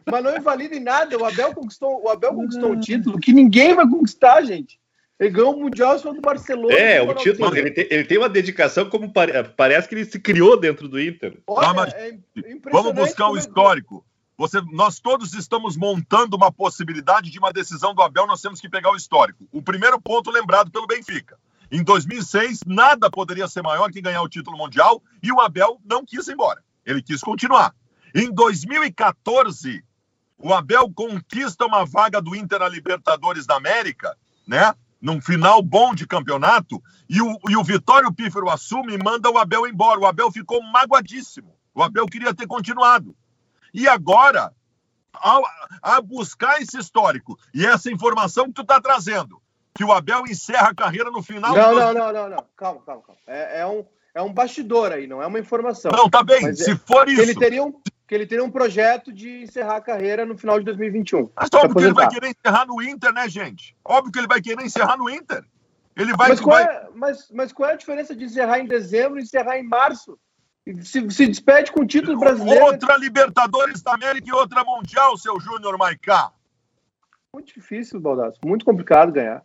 mas não invalida em nada. O Abel conquistou, o Abel conquistou um título que ninguém vai conquistar, gente. Ele ganhou o Mundial só do Barcelona. É, o título, ele tem, ele tem uma dedicação como pare, parece que ele se criou dentro do Inter. Olha, ah, mas, é vamos buscar o histórico. Você, nós todos estamos montando uma possibilidade de uma decisão do Abel, nós temos que pegar o histórico. O primeiro ponto lembrado pelo Benfica. Em dois mil e seis, nada poderia ser maior que ganhar o título mundial e o Abel não quis ir embora. Ele quis continuar. Em dois mil e quatorze, o Abel conquista uma vaga do Inter na Libertadores da América, né? Num final bom de campeonato, e o, e o Vitório Pífero assume e manda o Abel embora. O Abel ficou magoadíssimo. O Abel queria ter continuado. E agora, ao, a buscar esse histórico e essa informação que tu tá trazendo, que o Abel encerra a carreira no final... Não, do... não, não, não, não. Calma, calma, calma. É, é, um, é um bastidor aí, não é uma informação. Não, tá bem, mas se é, for isso... Ele teria um, que ele teria um projeto de encerrar a carreira no final de dois mil e vinte e um. Mas óbvio que ele vai querer encerrar no Inter, né, gente? Óbvio que ele vai querer encerrar no Inter. Ele vai... Mas qual, vai... É, mas, mas qual é a diferença de encerrar em dezembro e encerrar em março? Se, se despede com o título brasileiro. Outra Libertadores da América e outra Mundial, seu Júnior Maicá. Muito difícil, Baldasso. Muito complicado ganhar.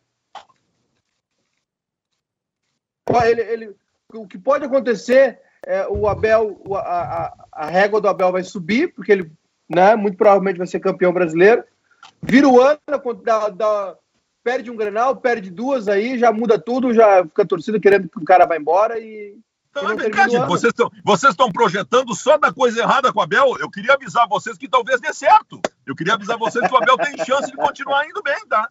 Ele, ele, o que pode acontecer é o Abel, a, a, a régua do Abel vai subir, porque ele, né, muito provavelmente vai ser campeão brasileiro. Vira o ano, da, da, perde um Grenal, perde duas aí, já muda tudo, já fica a torcida querendo que o cara vá embora e... Não, é verdade, vocês estão vocês estão projetando só da coisa errada com o Abel. Eu queria avisar vocês que talvez dê certo. Eu queria avisar vocês que o Abel tem chance de continuar indo bem, tá?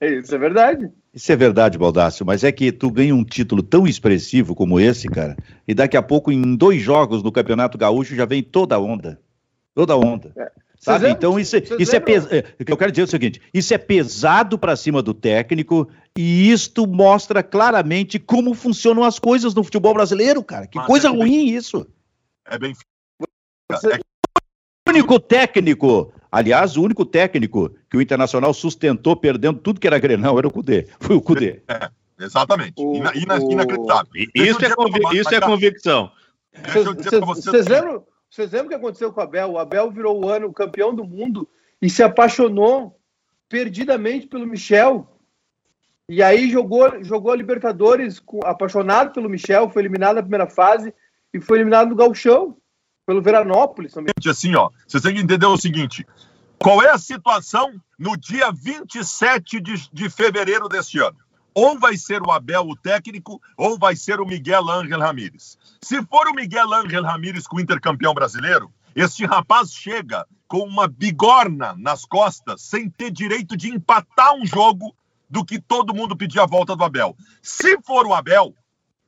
Isso é verdade. Isso é verdade, Baldasso, mas é que tu ganha um título tão expressivo como esse, cara, e daqui a pouco em dois jogos no Campeonato Gaúcho já vem toda a onda. Toda a onda. É. Sabe? Lembram? Então isso, isso é pesado. O que eu quero dizer é o seguinte, isso é pesado para cima do técnico e isto mostra claramente como funcionam as coisas no futebol brasileiro, cara. Que Mas coisa é ruim bem... isso. É bem... Você... É... O único técnico, aliás, o único técnico que o Internacional sustentou perdendo tudo que era Grenal era o Cudê. Foi o Cudê. É, exatamente. O... Ina... Ina... Inacreditável. Isso é, conv... falar, isso é convicção. Vocês lembram... Vocês lembram o que aconteceu com o Abel? O Abel virou o ano campeão do mundo e se apaixonou perdidamente pelo Michel. E aí jogou, jogou a Libertadores com, apaixonado pelo Michel, foi eliminado na primeira fase e foi eliminado no Gauchão, pelo Veranópolis também. Assim, ó, vocês têm que entender o seguinte, qual é a situação no dia vinte e sete de, de fevereiro deste ano? Ou vai ser o Abel, o técnico, ou vai ser o Miguel Ángel Ramírez. Se for o Miguel Ángel Ramírez com o intercampeão brasileiro, este rapaz chega com uma bigorna nas costas, sem ter direito de empatar um jogo do que todo mundo pedia a volta do Abel. Se for o Abel,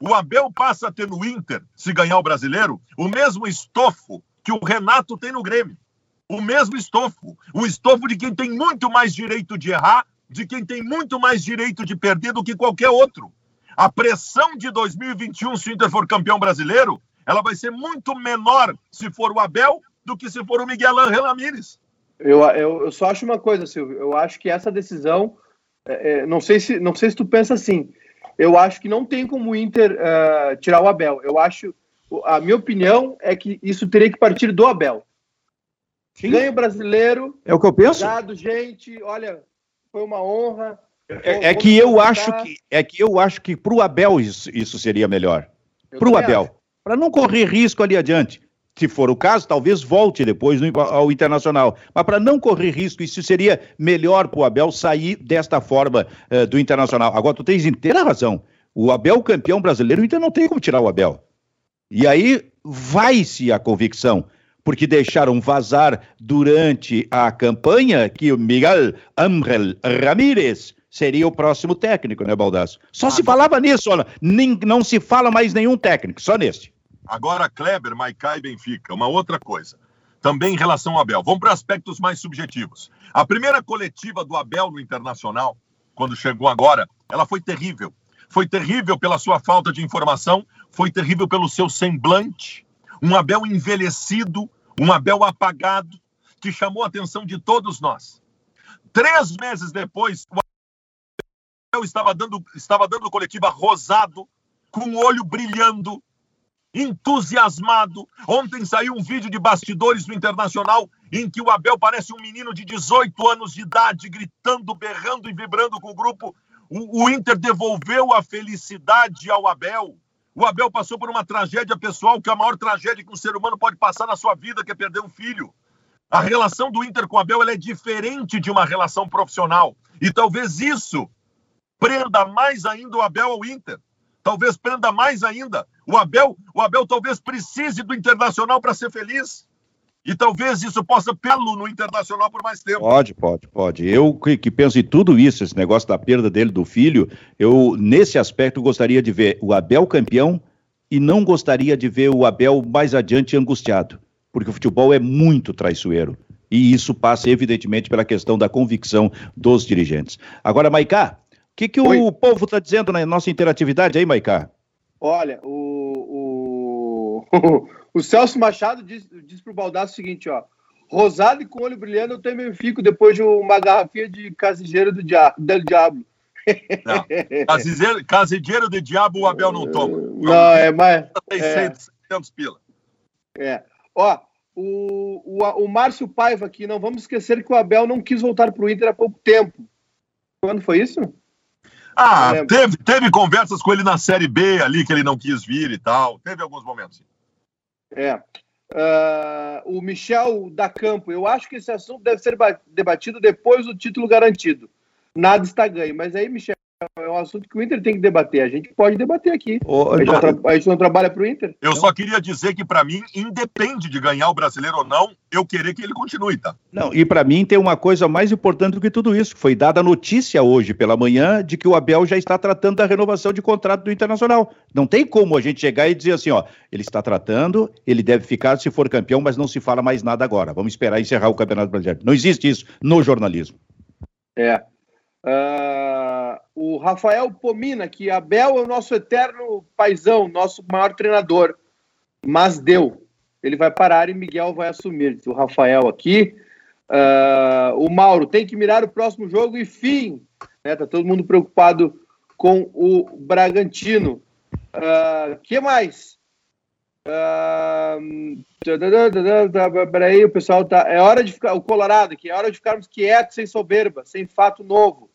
o Abel passa a ter no Inter, se ganhar o brasileiro, o mesmo estofo que o Renato tem no Grêmio. o mesmo estofo. O estofo de quem tem muito mais direito de errar, de quem tem muito mais direito de perder do que qualquer outro. A pressão de dois mil e vinte e um, se o Inter for campeão brasileiro, ela vai ser muito menor se for o Abel do que se for o Miguel Ángel Ramírez. Eu, eu, eu só acho uma coisa, Silvio. Eu acho que essa decisão... É, não, sei se, não sei se tu pensa assim. Eu acho que não tem como o Inter uh, tirar o Abel. Eu acho... A minha opinião é que isso teria que partir do Abel. Sim. Ganho brasileiro. É o que eu penso. Obrigado, gente. Olha, foi uma honra. É, é que eu acho que é que eu acho que para o Abel isso, isso seria melhor. Para o Abel, para não correr risco ali adiante. Se for o caso, talvez volte depois no, ao Internacional. Mas para não correr risco, isso seria melhor para o Abel sair desta forma uh, do Internacional. Agora, tu tens inteira razão. O Abel campeão brasileiro, o Inter não tem como tirar o Abel. E aí vai-se a convicção, porque deixaram vazar durante a campanha que o Miguel Ángel Ramírez seria o próximo técnico, né, Baldasso? Só ah, se falava nisso, olha, nem, não se fala mais nenhum técnico, só nesse. Agora Kleber, Maicá e Benfica, uma outra coisa, também em relação ao Abel. Vamos para aspectos mais subjetivos. A primeira coletiva do Abel no Internacional, quando chegou agora, ela foi terrível. Foi terrível pela sua falta de informação, foi terrível pelo seu semblante. Um Abel envelhecido, um Abel apagado, que chamou a atenção de todos nós. Três meses depois, o Abel estava dando, estava dando coletiva rosado, com o olho brilhando, entusiasmado. Ontem saiu um vídeo de bastidores do Internacional em que o Abel parece um menino de dezoito anos de idade, gritando, berrando e vibrando com o grupo. O Inter devolveu a felicidade ao Abel. O Abel passou por uma tragédia pessoal, que é a maior tragédia que um ser humano pode passar na sua vida, que é perder um filho. A relação do Inter com o Abel ela é diferente de uma relação profissional. E talvez isso prenda mais ainda o Abel ao Inter. Talvez prenda mais ainda. O Abel, o Abel talvez precise do Internacional para ser feliz. E talvez isso possa pelo no Internacional por mais tempo. Pode, pode, pode. Eu que, que penso em tudo isso, esse negócio da perda dele, do filho, eu, nesse aspecto, gostaria de ver o Abel campeão e não gostaria de ver o Abel mais adiante angustiado, porque o futebol é muito traiçoeiro. E isso passa, evidentemente, pela questão da convicção dos dirigentes. Agora, Maicá, o que, que o povo está dizendo na nossa interatividade aí, Maicá? Olha, o... o... O Celso Machado diz, diz pro Baldasso o seguinte, ó. Rosado e com olho brilhando, eu também fico depois de uma garrafinha de casejeiro do diabo. Del diabo. Casejeiro do diabo o Abel não toma. Não, é mais... seiscentos, setecentos pila. É. Ó, o, o, o Márcio Paiva aqui, não vamos esquecer que o Abel não quis voltar pro Inter há pouco tempo. Quando foi isso? Ah, teve, teve conversas com ele na Série B ali, que ele não quis vir e tal. Teve alguns momentos, sim. É, uh, o Michel da Campo, eu acho que esse assunto deve ser debatido depois do título garantido. Nada está ganho, mas aí, Michel, é um assunto que o Inter tem que debater. A gente pode debater aqui. Oh, a, gente não tra- a gente não trabalha para o Inter. Eu não. Só queria dizer que, para mim, independe de ganhar o brasileiro ou não, eu querer que ele continue, tá? Não, e para mim tem uma coisa mais importante do que tudo isso. Foi dada a notícia hoje pela manhã de que o Abel já está tratando da renovação de contrato do Internacional. Não tem como a gente chegar e dizer assim, ó, ele está tratando, ele deve ficar se for campeão, mas não se fala mais nada agora. Vamos esperar encerrar o Campeonato Brasileiro. Não existe isso no jornalismo. É. Uh, o Rafael Pomina, que Abel é o nosso eterno paizão, nosso maior treinador, mas deu, ele vai parar e Miguel vai assumir, o Rafael aqui. Uh, o Mauro tem que mirar o próximo jogo e fim, né, tá todo mundo preocupado com o Bragantino. O uh, que mais? Uh, peraí, o pessoal tá, é hora de ficar, o Colorado aqui, é hora de ficarmos quietos, sem soberba, sem fato novo.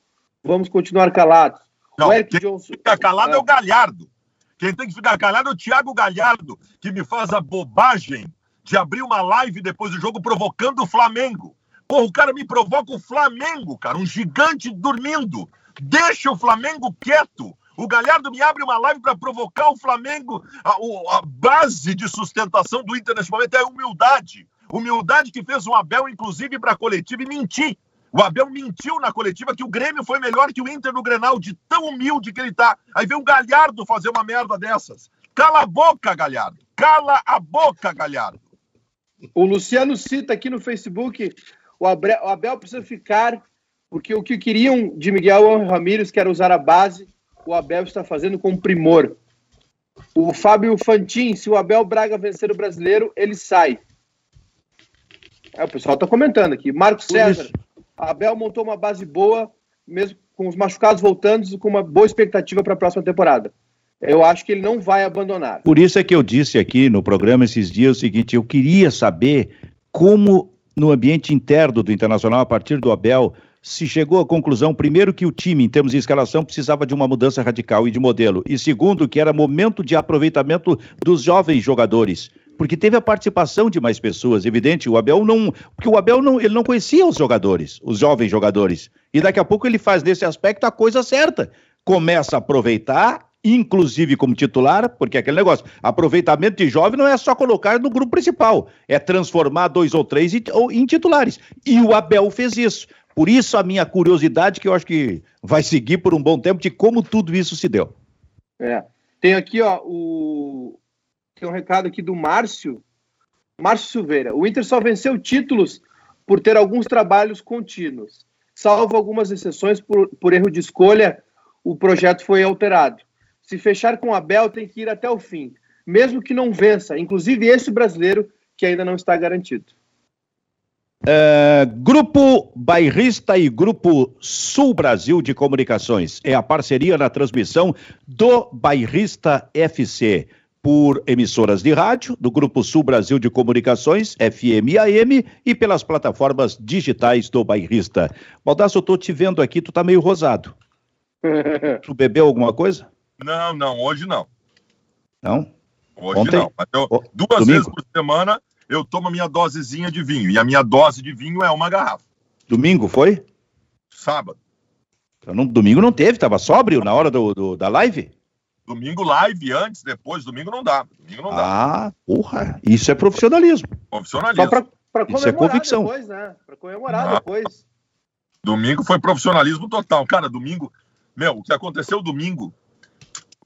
Vamos continuar calados. Não, quem Johnson... tem que ficar calado é o Galhardo. Quem tem que ficar calado é o Thiago Galhardo, que me faz a bobagem de abrir uma live depois do jogo provocando o Flamengo. Porra, o cara me provoca o Flamengo, cara, um gigante dormindo. Deixa o Flamengo quieto. O Galhardo me abre uma live para provocar o Flamengo. A, a base de sustentação do Inter nesse momento é a humildade. Humildade que fez o Abel, inclusive, para a coletiva e mentir. O Abel mentiu na coletiva que o Grêmio foi melhor que o Inter no Grenal, de tão humilde que ele está. Aí vem o Galhardo fazer uma merda dessas. Cala a boca, Galhardo. Cala a boca, Galhardo. O Luciano cita aqui no Facebook, o Abel precisa ficar, porque o que queriam de Miguel Ramírez, que era usar a base, o Abel está fazendo com primor. O Fábio Fantin, se o Abel Braga vencer o brasileiro, ele sai. É, o pessoal está comentando aqui. Marco César, Abel montou uma base boa, mesmo com os machucados voltando, com uma boa expectativa para a próxima temporada. Eu acho que ele não vai abandonar. Por isso é que eu disse aqui no programa esses dias o seguinte, eu queria saber como no ambiente interno do Internacional, a partir do Abel, se chegou à conclusão, primeiro, que o time, em termos de escalação, precisava de uma mudança radical e de modelo. E segundo, que era momento de aproveitamento dos jovens jogadores. Porque teve a participação de mais pessoas, evidente. O Abel não... Porque o Abel não, ele não conhecia os jogadores, os jovens jogadores. E daqui a pouco ele faz, nesse aspecto, a coisa certa. Começa a aproveitar, inclusive como titular, porque é aquele negócio, aproveitamento de jovem não é só colocar no grupo principal. É transformar dois ou três em titulares. E o Abel fez isso. Por isso a minha curiosidade, que eu acho que vai seguir por um bom tempo, de como tudo isso se deu. É. Tem aqui, ó, o... tem um recado aqui do Márcio. Márcio Silveira. O Inter só venceu títulos por ter alguns trabalhos contínuos. Salvo algumas exceções por, por erro de escolha, o projeto foi alterado. Se fechar com o Abel, tem que ir até o fim. Mesmo que não vença. Inclusive esse brasileiro que ainda não está garantido. Uh, Grupo Bairrista e Grupo Sul Brasil de Comunicações é a parceria na transmissão do Bairrista F C por emissoras de rádio do Grupo Sul Brasil de Comunicações, F M e A M, e pelas plataformas digitais do Bairrista. Baldasso, eu tô te vendo aqui, tu tá meio rosado. Tu bebeu alguma coisa? Não, não, hoje não. Não? Hoje Ontem? Não, mas eu, o... duas Domingo? vezes por semana... eu tomo a minha dosezinha de vinho. E a minha dose de vinho é uma garrafa. Domingo foi? Sábado. Então, não, domingo não teve, estava sóbrio na hora do, do, da live? Domingo live, antes, depois, domingo não dá. Domingo não dá. Ah, porra, isso é profissionalismo. Profissionalismo. Só pra, pra comemorar, isso é convicção. Depois, né? Pra comemorar ah, depois. Domingo foi profissionalismo total. Cara, domingo, meu, o que aconteceu domingo,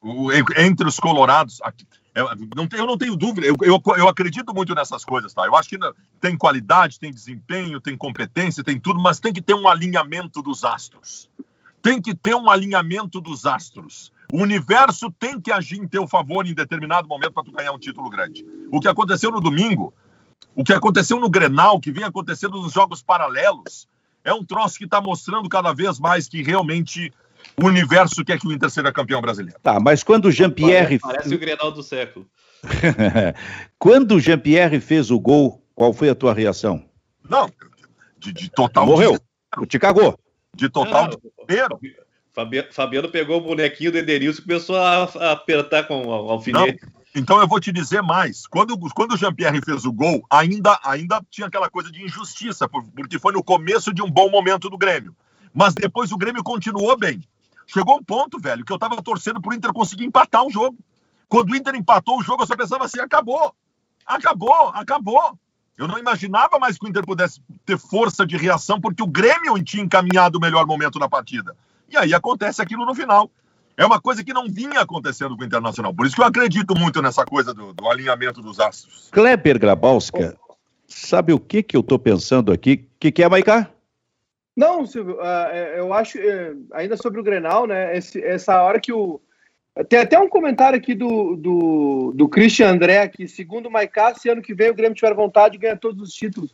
o, entre os colorados... Aqui, Eu não, tenho, eu não tenho dúvida, eu, eu, eu acredito muito nessas coisas, tá? Eu acho que tem qualidade, tem desempenho, tem competência, tem tudo, mas tem que ter um alinhamento dos astros. Tem que ter um alinhamento dos astros. O universo tem que agir em teu favor em determinado momento para tu ganhar um título grande. O que aconteceu no domingo, o que aconteceu no Grenal, que vem acontecendo nos jogos paralelos, é um troço que está mostrando cada vez mais que realmente... o universo quer que o Inter seja campeão brasileiro. Tá, mas quando o Jean Pyerre... Parece o Grenal do século. Quando o Jean Pyerre fez o gol, qual foi a tua reação? Não, de, de total... Morreu, te cagou. De total... Não, de... Fabi... Fabiano pegou o bonequinho do Edenilson e começou a, a apertar com o alfinete. Então eu vou te dizer mais. Quando, quando o Jean Pyerre fez o gol, ainda, ainda tinha aquela coisa de injustiça, porque foi no começo de um bom momento do Grêmio. Mas depois o Grêmio continuou bem. Chegou um ponto, velho, que eu tava torcendo pro Inter conseguir empatar um jogo. Quando o Inter empatou o jogo, eu só pensava assim, acabou, acabou, acabou. Eu não imaginava mais que o Inter pudesse ter força de reação, porque o Grêmio tinha encaminhado o melhor momento da partida. E aí acontece aquilo no final. É uma coisa que não vinha acontecendo com o Internacional. Por isso que eu acredito muito nessa coisa do, do alinhamento dos astros. Kleber Grabowska, sabe o que que eu tô pensando aqui? O que que é, Maicá? Não, Silvio, uh, eu acho, uh, ainda sobre o Grenal, né, esse, essa hora que o... Tem até um comentário aqui do, do, do Christian André, que segundo o Maicá, se ano que vem o Grêmio tiver vontade, ganha todos os títulos.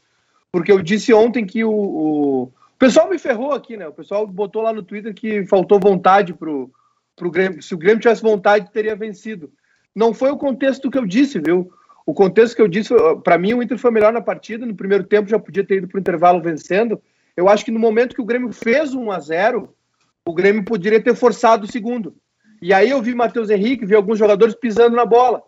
Porque eu disse ontem que o... O, o pessoal me ferrou aqui, né, o pessoal botou lá no Twitter que faltou vontade pro, pro Grêmio. Se o Grêmio tivesse vontade, teria vencido. Não foi o contexto que eu disse, viu? O contexto que eu disse, para mim o Inter foi melhor na partida, no primeiro tempo já podia ter ido pro intervalo vencendo. Eu acho que no momento que o Grêmio fez um a zero, o Grêmio poderia ter forçado o segundo. E aí eu vi Matheus Henrique, vi alguns jogadores pisando na bola,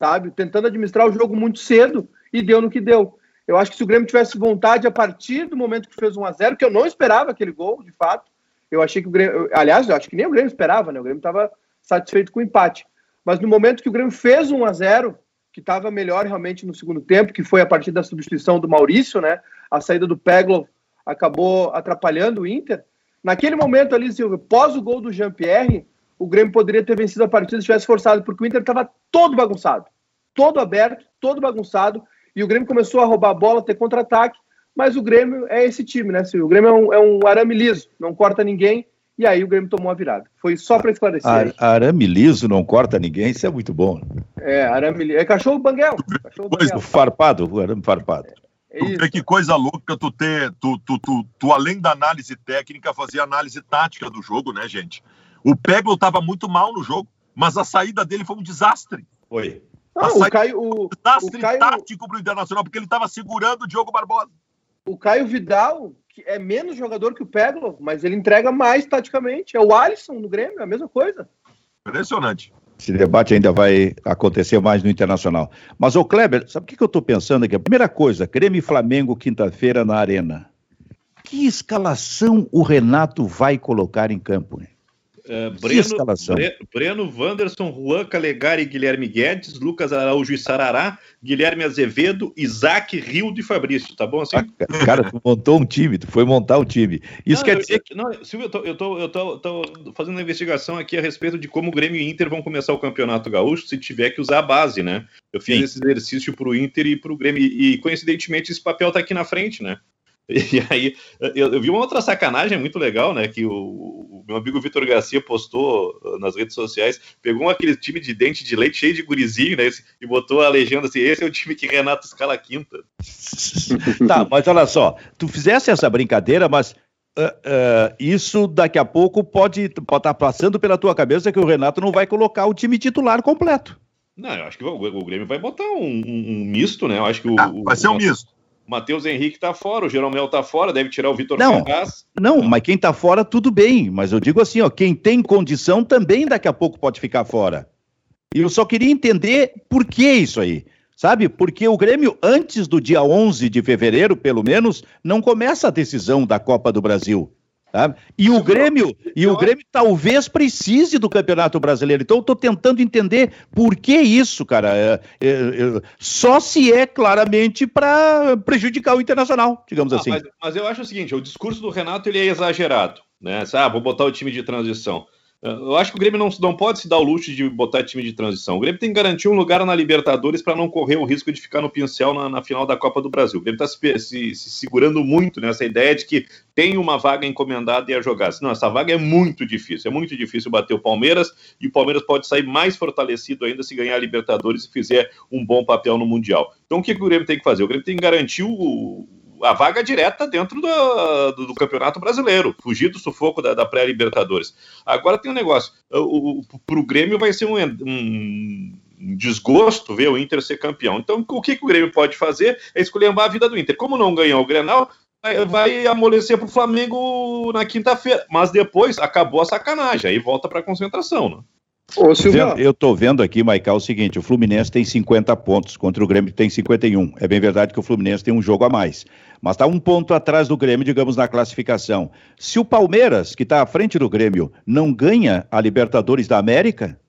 sabe? Tentando administrar o jogo muito cedo e deu no que deu. Eu acho que se o Grêmio tivesse vontade a partir do momento que fez um a zero, que eu não esperava aquele gol, de fato, eu achei que o Grêmio... Aliás, eu acho que nem o Grêmio esperava, né? O Grêmio estava satisfeito com o empate. Mas no momento que o Grêmio fez um a zero, que estava melhor realmente no segundo tempo, que foi a partir da substituição do Maurício, né? A saída do Peglo acabou atrapalhando o Inter. Naquele momento ali, Silvio, pós o gol do Jean Pyerre, o Grêmio poderia ter vencido a partida se tivesse forçado, porque o Inter estava todo bagunçado, todo aberto, todo bagunçado, E o Grêmio começou a roubar a bola, ter contra-ataque, mas o Grêmio é esse time, né, Silvio? O Grêmio é um, é um arame liso, não corta ninguém, e aí o Grêmio tomou a virada. Foi só para esclarecer. Ar, arame liso, não corta ninguém, isso é muito bom. É, arame liso. É cachorro banguel. Cachorro pois, banguel. O farpado, o arame farpado. É, é tu vê que coisa louca tu ter, tu, tu, tu, tu além da análise técnica, fazer análise tática do jogo, né, gente? O Peglo estava muito mal no jogo, mas a saída dele foi um desastre. Foi. Não, o Caio, o, desastre o Caio, tático pro Internacional, porque ele estava segurando o Diogo Barbosa. O Caio Vidal, que é menos jogador que o Peglo, mas ele entrega mais taticamente. É o Alisson no Grêmio, é a mesma coisa. Impressionante. Esse debate ainda vai acontecer mais no Internacional. Mas, ô Kleber, sabe o que, que eu estou pensando aqui? A primeira coisa, Grêmio e Flamengo, quinta-feira, na Arena. Que escalação o Renato vai colocar em campo, né? Uh, Breno, Breno, Wanderson, Juan, Calegari, Guilherme Guedes, Lucas Araújo e Sarará, Guilherme Azevedo, Isaac, Rildo e Fabrício, tá bom assim? Ah, cara, tu montou um time, tu foi montar um time. Isso não, quer eu, dizer... Eu, não, Silvio, eu, tô, eu, tô, eu tô, tô fazendo uma investigação aqui a respeito de como o Grêmio e o Inter vão começar o Campeonato Gaúcho se tiver que usar a base, né? Eu fiz Sim. esse exercício pro Inter e pro Grêmio e, coincidentemente, esse papel tá aqui na frente, né? E aí, eu, eu vi uma outra sacanagem muito legal, né, que o, o meu amigo Vitor Garcia postou nas redes sociais, pegou aquele time de dente de leite cheio de gurizinho, né, e botou a legenda assim, esse é o time que Renato escala quinta. Tá, mas olha só, tu fizesse essa brincadeira, mas uh, uh, isso daqui a pouco pode estar passando pela tua cabeça que o Renato não vai colocar o time titular completo. Não, eu acho que o, o Grêmio vai botar um, um misto, né, eu acho que o... Ah, vai ser um misto. Matheus Henrique tá fora, o Jeromel tá fora, deve tirar o Vitor Ferraz. Não, mas quem tá fora, tudo bem. Mas eu digo assim, ó, quem tem condição também daqui a pouco pode ficar fora. E eu só queria entender por que isso aí, sabe? Porque o Grêmio, antes do dia onze de fevereiro, pelo menos, não começa a decisão da Copa do Brasil, tá? E o Grêmio, e o Grêmio talvez precise do Campeonato Brasileiro. Então eu tô tentando entender por que isso, cara. É, é, é, só se é claramente para prejudicar o Internacional, digamos ah, assim. Mas, mas eu acho o seguinte, o discurso do Renato ele é exagerado, né? Ah, vou botar o time de transição. Eu acho que o Grêmio não, não pode se dar o luxo de botar time de transição. O Grêmio tem que garantir um lugar na Libertadores para não correr o risco de ficar no pincel na, na final da Copa do Brasil. O Grêmio está se, se, se segurando muito nessa ideia de que tem uma vaga encomendada e a jogar. Não, essa vaga é muito difícil. É muito difícil bater o Palmeiras e o Palmeiras pode sair mais fortalecido ainda se ganhar a Libertadores e fizer um bom papel no Mundial. Então o que, que o Grêmio tem que fazer? O Grêmio tem que garantir o... a vaga direta dentro do, do, do Campeonato Brasileiro, fugir do sufoco da, da pré-Libertadores. Agora tem um negócio, o, o, pro Grêmio vai ser um, um desgosto ver o Inter ser campeão. Então o que, que o Grêmio pode fazer é esculhambar a vida do Inter. Como não ganhar o Grenal, vai, vai amolecer pro Flamengo na quinta-feira, mas depois acabou a sacanagem, aí volta pra concentração, né? Ô, Silvio. Eu tô vendo aqui, Maicá, o seguinte, o Fluminense tem cinquenta pontos contra o Grêmio que tem cinquenta e um, é bem verdade que o Fluminense tem um jogo a mais, mas tá um ponto atrás do Grêmio, digamos, na classificação. Se o Palmeiras, que tá à frente do Grêmio, não ganha a Libertadores da América,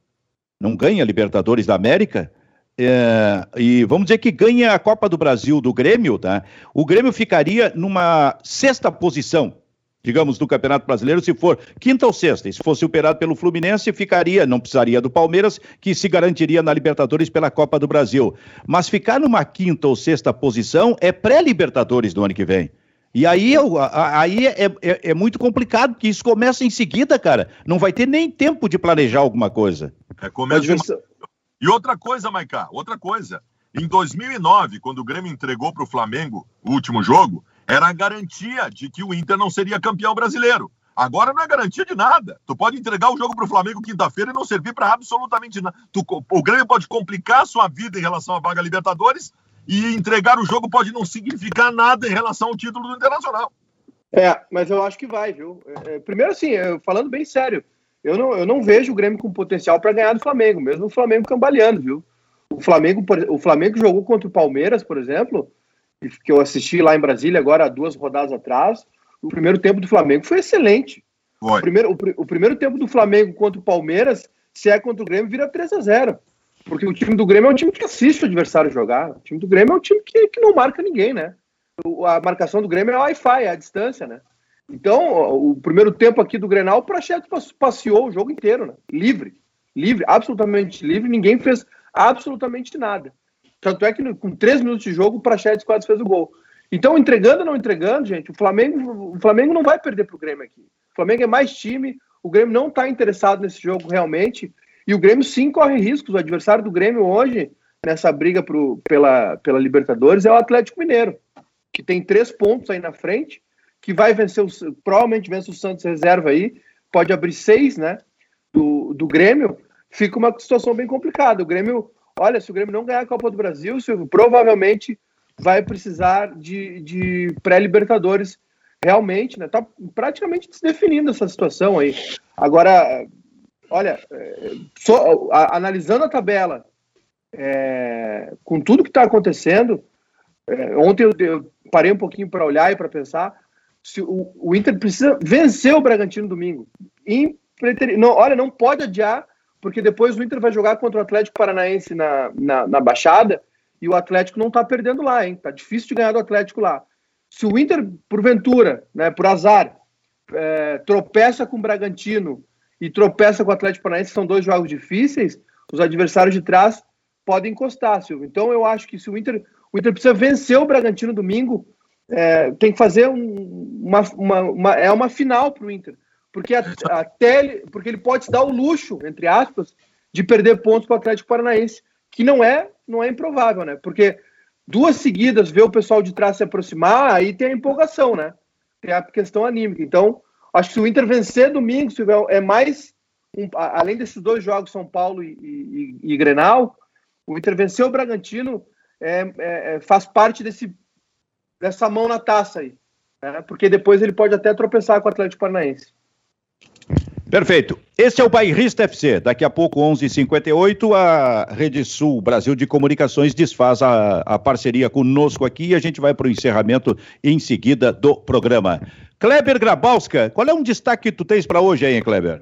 não ganha a Libertadores da América, é, e vamos dizer que ganha a Copa do Brasil do Grêmio, tá? O Grêmio ficaria numa sexta posição, digamos, do Campeonato Brasileiro, se for quinta ou sexta, e se fosse superado pelo Fluminense, ficaria, não precisaria do Palmeiras, que se garantiria na Libertadores pela Copa do Brasil. Mas ficar numa quinta ou sexta posição é pré-Libertadores do ano que vem. E aí, aí é, é, é muito complicado, porque isso começa em seguida, cara. Não vai ter nem tempo de planejar alguma coisa. É, começa de... E outra coisa, Maicá, outra coisa. Em dois mil e nove, quando o Grêmio entregou para o Flamengo o último jogo, era a garantia de que o Inter não seria campeão brasileiro. Agora não é garantia de nada. Tu pode entregar o jogo para o Flamengo quinta-feira e não servir para absolutamente nada. Tu, o Grêmio pode complicar a sua vida em relação à vaga Libertadores e entregar o jogo pode não significar nada em relação ao título do Internacional. É, mas eu acho que vai, viu? É, primeiro assim, eu, falando bem sério, eu não, eu não vejo o Grêmio com potencial para ganhar do Flamengo, mesmo o Flamengo cambaleando, viu? O Flamengo, o Flamengo jogou contra o Palmeiras, por exemplo... que eu assisti lá em Brasília agora há duas rodadas atrás, o primeiro tempo do Flamengo foi excelente. Foi. O, primeiro, o, o primeiro tempo do Flamengo contra o Palmeiras, se é contra o Grêmio, vira três a zero. Porque o time do Grêmio é um time que assiste o adversário jogar. O time do Grêmio é um time que, que não marca ninguém, né? O, a marcação do Grêmio é o Wi-Fi, é a distância, né? Então, o, o primeiro tempo aqui do Grenal, o Pracheto passeou o jogo inteiro, né? Livre. Livre, absolutamente livre. Ninguém fez absolutamente nada. Tanto é que com três minutos de jogo, o Praxedes quase fez o gol. Então, entregando ou não entregando, gente, o Flamengo, o Flamengo não vai perder para o Grêmio aqui. O Flamengo é mais time, o Grêmio não está interessado nesse jogo realmente, e o Grêmio sim corre riscos. O adversário do Grêmio hoje, nessa briga pro, pela, pela Libertadores, é o Atlético Mineiro, que tem três pontos aí na frente, que vai vencer, o, provavelmente vence o Santos reserva aí, pode abrir seis, né, do, do Grêmio. Fica uma situação bem complicada. O Grêmio, olha, se o Grêmio não ganhar a Copa do Brasil, Silvio, provavelmente vai precisar de, de pré-Libertadores realmente, né? Tá praticamente desdefinindo essa situação aí. Agora, olha, só, a, analisando a tabela, é, com tudo que está acontecendo, é, ontem eu, eu parei um pouquinho para olhar e para pensar, se o, o Inter precisa vencer o Bragantino domingo. Impreter... Não, olha, não pode adiar, porque depois o Inter vai jogar contra o Atlético Paranaense na, na, na Baixada, e o Atlético não tá perdendo lá, hein? Tá difícil de ganhar do Atlético lá. Se o Inter, porventura, né, por azar, é, tropeça com o Bragantino e tropeça com o Atlético Paranaense, são dois jogos difíceis, os adversários de trás podem encostar, Silvio. Então eu acho que se o Inter, o Inter precisa vencer o Bragantino domingo, é, tem que fazer um, uma, uma, uma, é uma final pro Inter. Porque, a, a tele, porque ele pode se dar o luxo, entre aspas, de perder pontos para o Atlético Paranaense, que não é, não é improvável, né? Porque duas seguidas, ver o pessoal de trás se aproximar, aí tem a empolgação, né? Tem a questão anímica. Então, acho que se o Inter vencer domingo, se é mais, um, além desses dois jogos, São Paulo e, e, e Grenal, o Inter vencer o Bragantino é, é, faz parte desse, dessa mão na taça aí, né? Porque depois ele pode até tropeçar com o Atlético Paranaense. Perfeito. Esse é o Bairrista F C. Daqui a pouco, onze e cinquenta e oito, a Rede Sul Brasil de Comunicações desfaz a, a parceria conosco aqui e a gente vai para o encerramento em seguida do programa. Kleber Grabowska, qual é um destaque que tu tens para hoje aí, hein, Kleber?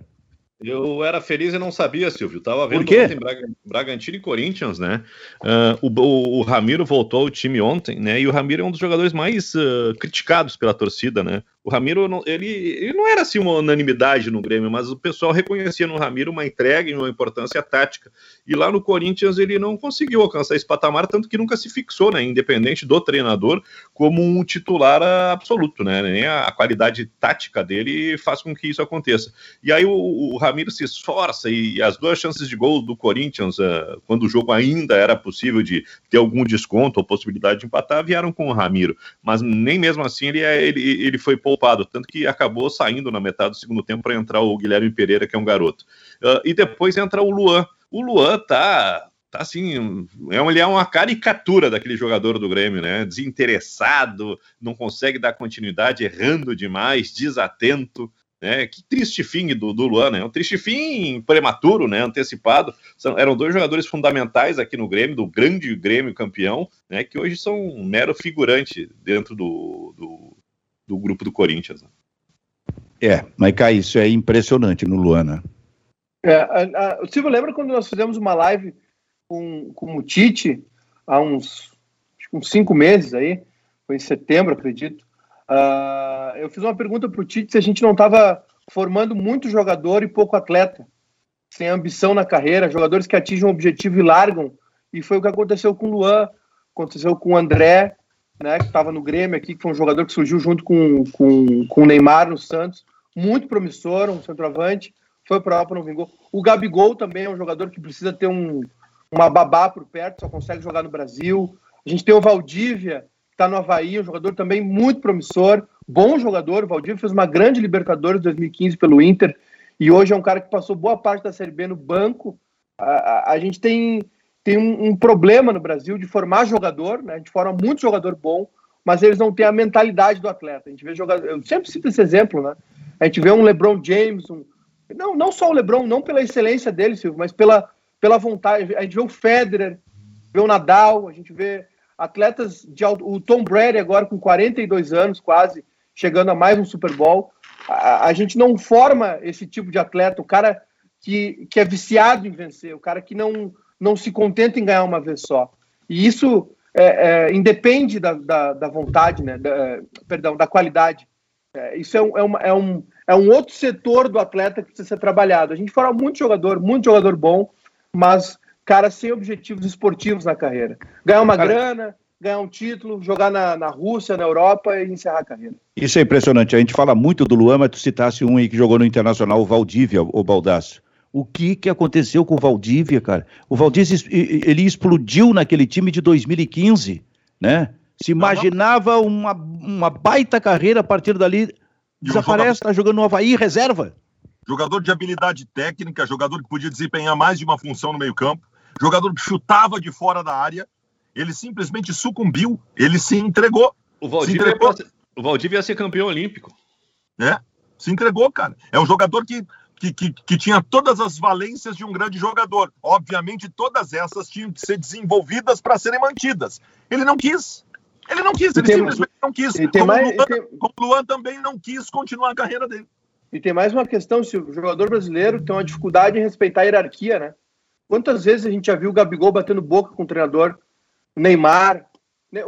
Eu era feliz e não sabia, Silvio. Tava vendo ontem Bragantino e Corinthians, né? Uh, o, o, o Ramiro voltou ao time ontem, né? E o Ramiro é um dos jogadores mais uh, criticados pela torcida, né? O Ramiro, não, ele, ele não era assim uma unanimidade no Grêmio, mas o pessoal reconhecia no Ramiro uma entrega e uma importância tática. E lá no Corinthians ele não conseguiu alcançar esse patamar, tanto que nunca se fixou, né? Independente do treinador, como um titular absoluto, né? Nem a, a qualidade tática dele faz com que isso aconteça. E aí o, o Ramiro se esforça e as duas chances de gol do Corinthians, uh, quando o jogo ainda era possível de ter algum desconto ou possibilidade de empatar, vieram com o Ramiro, mas nem mesmo assim ele, ele, ele foi poupado, tanto que acabou saindo na metade do segundo tempo para entrar o Guilherme Pereira, que é um garoto, uh, e depois entra o Luan. O Luan tá... tá assim, é um, ele é uma caricatura daquele jogador do Grêmio, né? Desinteressado, não consegue dar continuidade, errando demais, desatento. É, que triste fim do, do Luan, né? Um triste fim prematuro, né? Antecipado. São, eram dois jogadores fundamentais aqui no Grêmio, do grande Grêmio campeão, né? Que hoje são um mero figurante dentro do, do, do grupo do Corinthians. Né? É, Maicá, isso é impressionante no Luan, né? É, o Silvio lembra quando nós fizemos uma live com, com o Tite há uns, acho que uns cinco meses aí, foi em setembro, acredito. Uh, eu fiz uma pergunta para o Tite se a gente não estava formando muito jogador e pouco atleta, sem ambição na carreira, jogadores que atingem um objetivo e largam, e foi o que aconteceu com o Luan, aconteceu com o André, né, que estava no Grêmio aqui, que foi um jogador que surgiu junto com, com, com o Neymar no Santos, muito promissor, um centroavante, foi para a Europa, não vingou. O Gabigol também é um jogador que precisa ter um, uma babá por perto, só consegue jogar no Brasil. A gente tem o Valdívia, está no Avaí, um jogador também muito promissor, bom jogador. O Valdívia fez uma grande Libertadores em dois mil e quinze pelo Inter, e hoje é um cara que passou boa parte da Série B no banco. A, a, a gente tem, tem um, um problema no Brasil de formar jogador, né? A gente forma muito jogador bom, mas eles não têm a mentalidade do atleta. A gente vê jogador, eu sempre cito esse exemplo, né? A gente vê um LeBron James, um, não, não só o LeBron, não pela excelência dele, Silvio, mas pela, pela vontade. A gente vê o Federer, vê o Nadal, a gente vê atletas de alto... O Tom Brady agora com quarenta e dois anos quase, chegando a mais um Super Bowl. A, a gente não forma esse tipo de atleta, o cara que, que é viciado em vencer, o cara que não, não se contenta em ganhar uma vez só. E isso é, é, independe da, da, da vontade, né? Da, perdão, da qualidade. É, isso é um, é, uma, é, um, é um outro setor do atleta que precisa ser trabalhado. A gente forma muito jogador, muito jogador bom, mas cara sem objetivos esportivos na carreira. Ganhar uma cara... grana, ganhar um título, jogar na, na Rússia, na Europa e encerrar a carreira. Isso é impressionante. A gente fala muito do Luan, mas tu citasse um aí que jogou no Internacional, o Valdívia, o Baldasso. O que, que aconteceu com o Valdívia, cara? O Valdívia, ele explodiu naquele time de dois mil e quinze, né? Se imaginava uma, uma baita carreira a partir dali, desaparece, tá jogando no Avaí, reserva. Jogador de habilidade técnica, jogador que podia desempenhar mais de uma função no meio-campo, jogador que chutava de fora da área, ele simplesmente sucumbiu, ele se entregou. O Valdívia, se entregou. O Valdívia ia ser campeão olímpico. É, se entregou, cara. É um jogador que... Que, que, que tinha todas as valências de um grande jogador. Obviamente, todas essas tinham que ser desenvolvidas para serem mantidas. Ele não quis. Ele não quis, ele tem, simplesmente não quis. Como mais, Luan, tem... como Luan também não quis continuar a carreira dele. E tem mais uma questão, se o jogador brasileiro tem uma dificuldade em respeitar a hierarquia, né? Quantas vezes a gente já viu o Gabigol batendo boca com o treinador? O Neymar.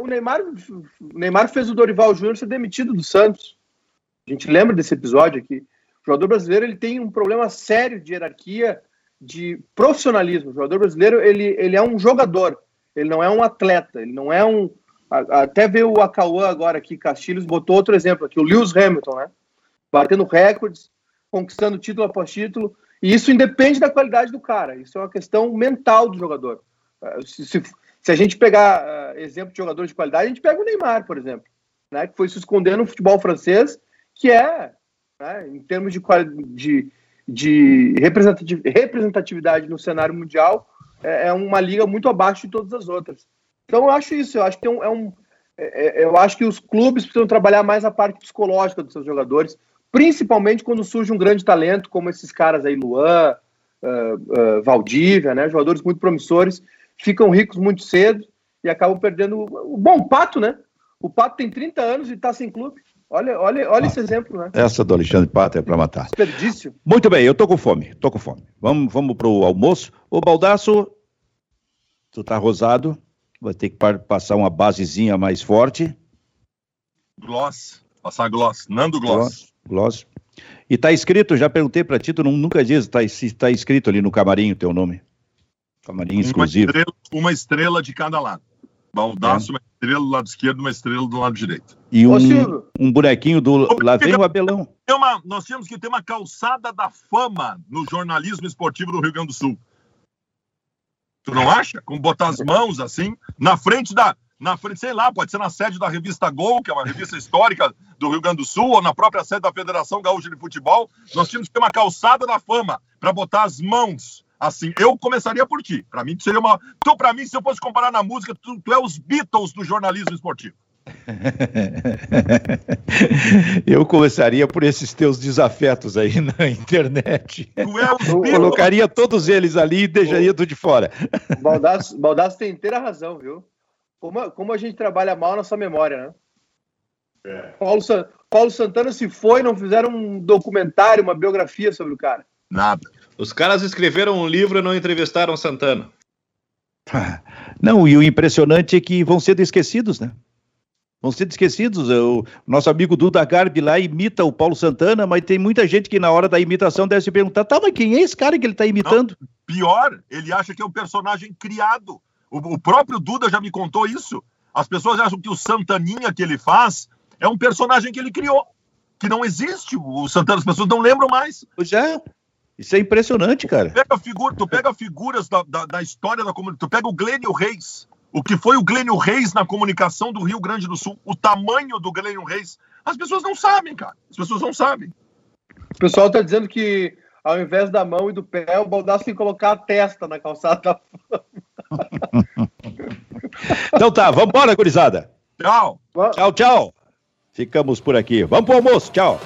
O Neymar, o Neymar fez o Dorival Júnior ser demitido do Santos. A gente lembra desse episódio aqui. O jogador brasileiro ele tem um problema sério de hierarquia, de profissionalismo. O jogador brasileiro ele, ele é um jogador, ele não é um atleta, ele não é um... Até ver o Acauã agora aqui, Castilhos, botou outro exemplo aqui, o Lewis Hamilton, né? Batendo recordes, conquistando título após título, e isso independe da qualidade do cara, isso é uma questão mental do jogador. Se, se, se a gente pegar uh, exemplo de jogadores de qualidade, a gente pega o Neymar, por exemplo, né? Que foi se escondendo no futebol francês, que é... Né, em termos de, de, de representatividade no cenário mundial, é, é uma liga muito abaixo de todas as outras. Então eu acho isso, eu acho que, é um, é um, é, eu acho que os clubes precisam trabalhar mais a parte psicológica dos seus jogadores, principalmente quando surge um grande talento, como esses caras aí, Luan, uh, uh, Valdívia, né, jogadores muito promissores, ficam ricos muito cedo e acabam perdendo... O bom Pato, né? O Pato tem trinta anos e está sem clube. Olha, olha, olha ah, esse exemplo, né? Essa do Alexandre Pato é para matar. Desperdício. Muito bem, eu tô com fome, tô com fome. Vamos, vamos pro almoço. Ô, Baldasso, tu tá rosado, vai ter que passar uma basezinha mais forte. Gloss, passar gloss, Nando Gloss. Gloss. gloss. E tá escrito, já perguntei para ti, tu não, nunca diz, tá, se tá escrito ali no camarim o teu nome. Camarim uma exclusivo. Estrela, uma estrela de cada lado. Baldasso, é. Uma estrela do lado esquerdo, uma estrela do lado direito. E um, Ô, um bonequinho do... Ô, lá vem o Abelão. Uma, nós tínhamos que ter uma calçada da fama no jornalismo esportivo do Rio Grande do Sul. Tu não acha? Como botar as mãos assim, na frente da... Na frente, sei lá, pode ser na sede da revista Gol, que é uma revista histórica do Rio Grande do Sul, ou na própria sede da Federação Gaúcha de Futebol. Nós tínhamos que ter uma calçada da fama para botar as mãos... Assim, eu começaria por ti. Pra mim, seria uma... Então, pra mim, se eu fosse comparar na música, tu, tu é os Beatles do jornalismo esportivo. Eu começaria por esses teus desafetos aí na internet. Tu é os Beatles. Colocaria todos eles ali e deixaria tu de fora. Baldasso, Baldasso tem inteira razão, viu? Como, como a gente trabalha mal a nossa memória, né? É. Paulo, Paulo Santana se foi, não fizeram um documentário, uma biografia sobre o cara. Nada. Os caras escreveram um livro e não entrevistaram Santana. Não, e o impressionante é que vão ser esquecidos, né? Vão ser esquecidos. O nosso amigo Duda Garbi lá imita o Paulo Santana, mas tem muita gente que na hora da imitação deve se perguntar, tá, mas quem é esse cara que ele tá imitando? Não, pior, ele acha que é um personagem criado. O, o próprio Duda já me contou isso. As pessoas acham que o Santaninha que ele faz é um personagem que ele criou, que não existe. O Santana, as pessoas não lembram mais. Pois é. Isso é impressionante, cara. Tu pega, figura, tu pega figuras da, da, da história da comunidade. Tu pega o Glênio Reis. O que foi o Glênio Reis na comunicação do Rio Grande do Sul? O tamanho do Glênio Reis. As pessoas não sabem, cara. As pessoas não sabem. O pessoal tá dizendo que ao invés da mão e do pé, o Baldasso tem que colocar a testa na calçada da fama. Então tá, vambora, gurizada. Tchau. Tchau, tchau. Ficamos por aqui. Vamos pro almoço. Tchau.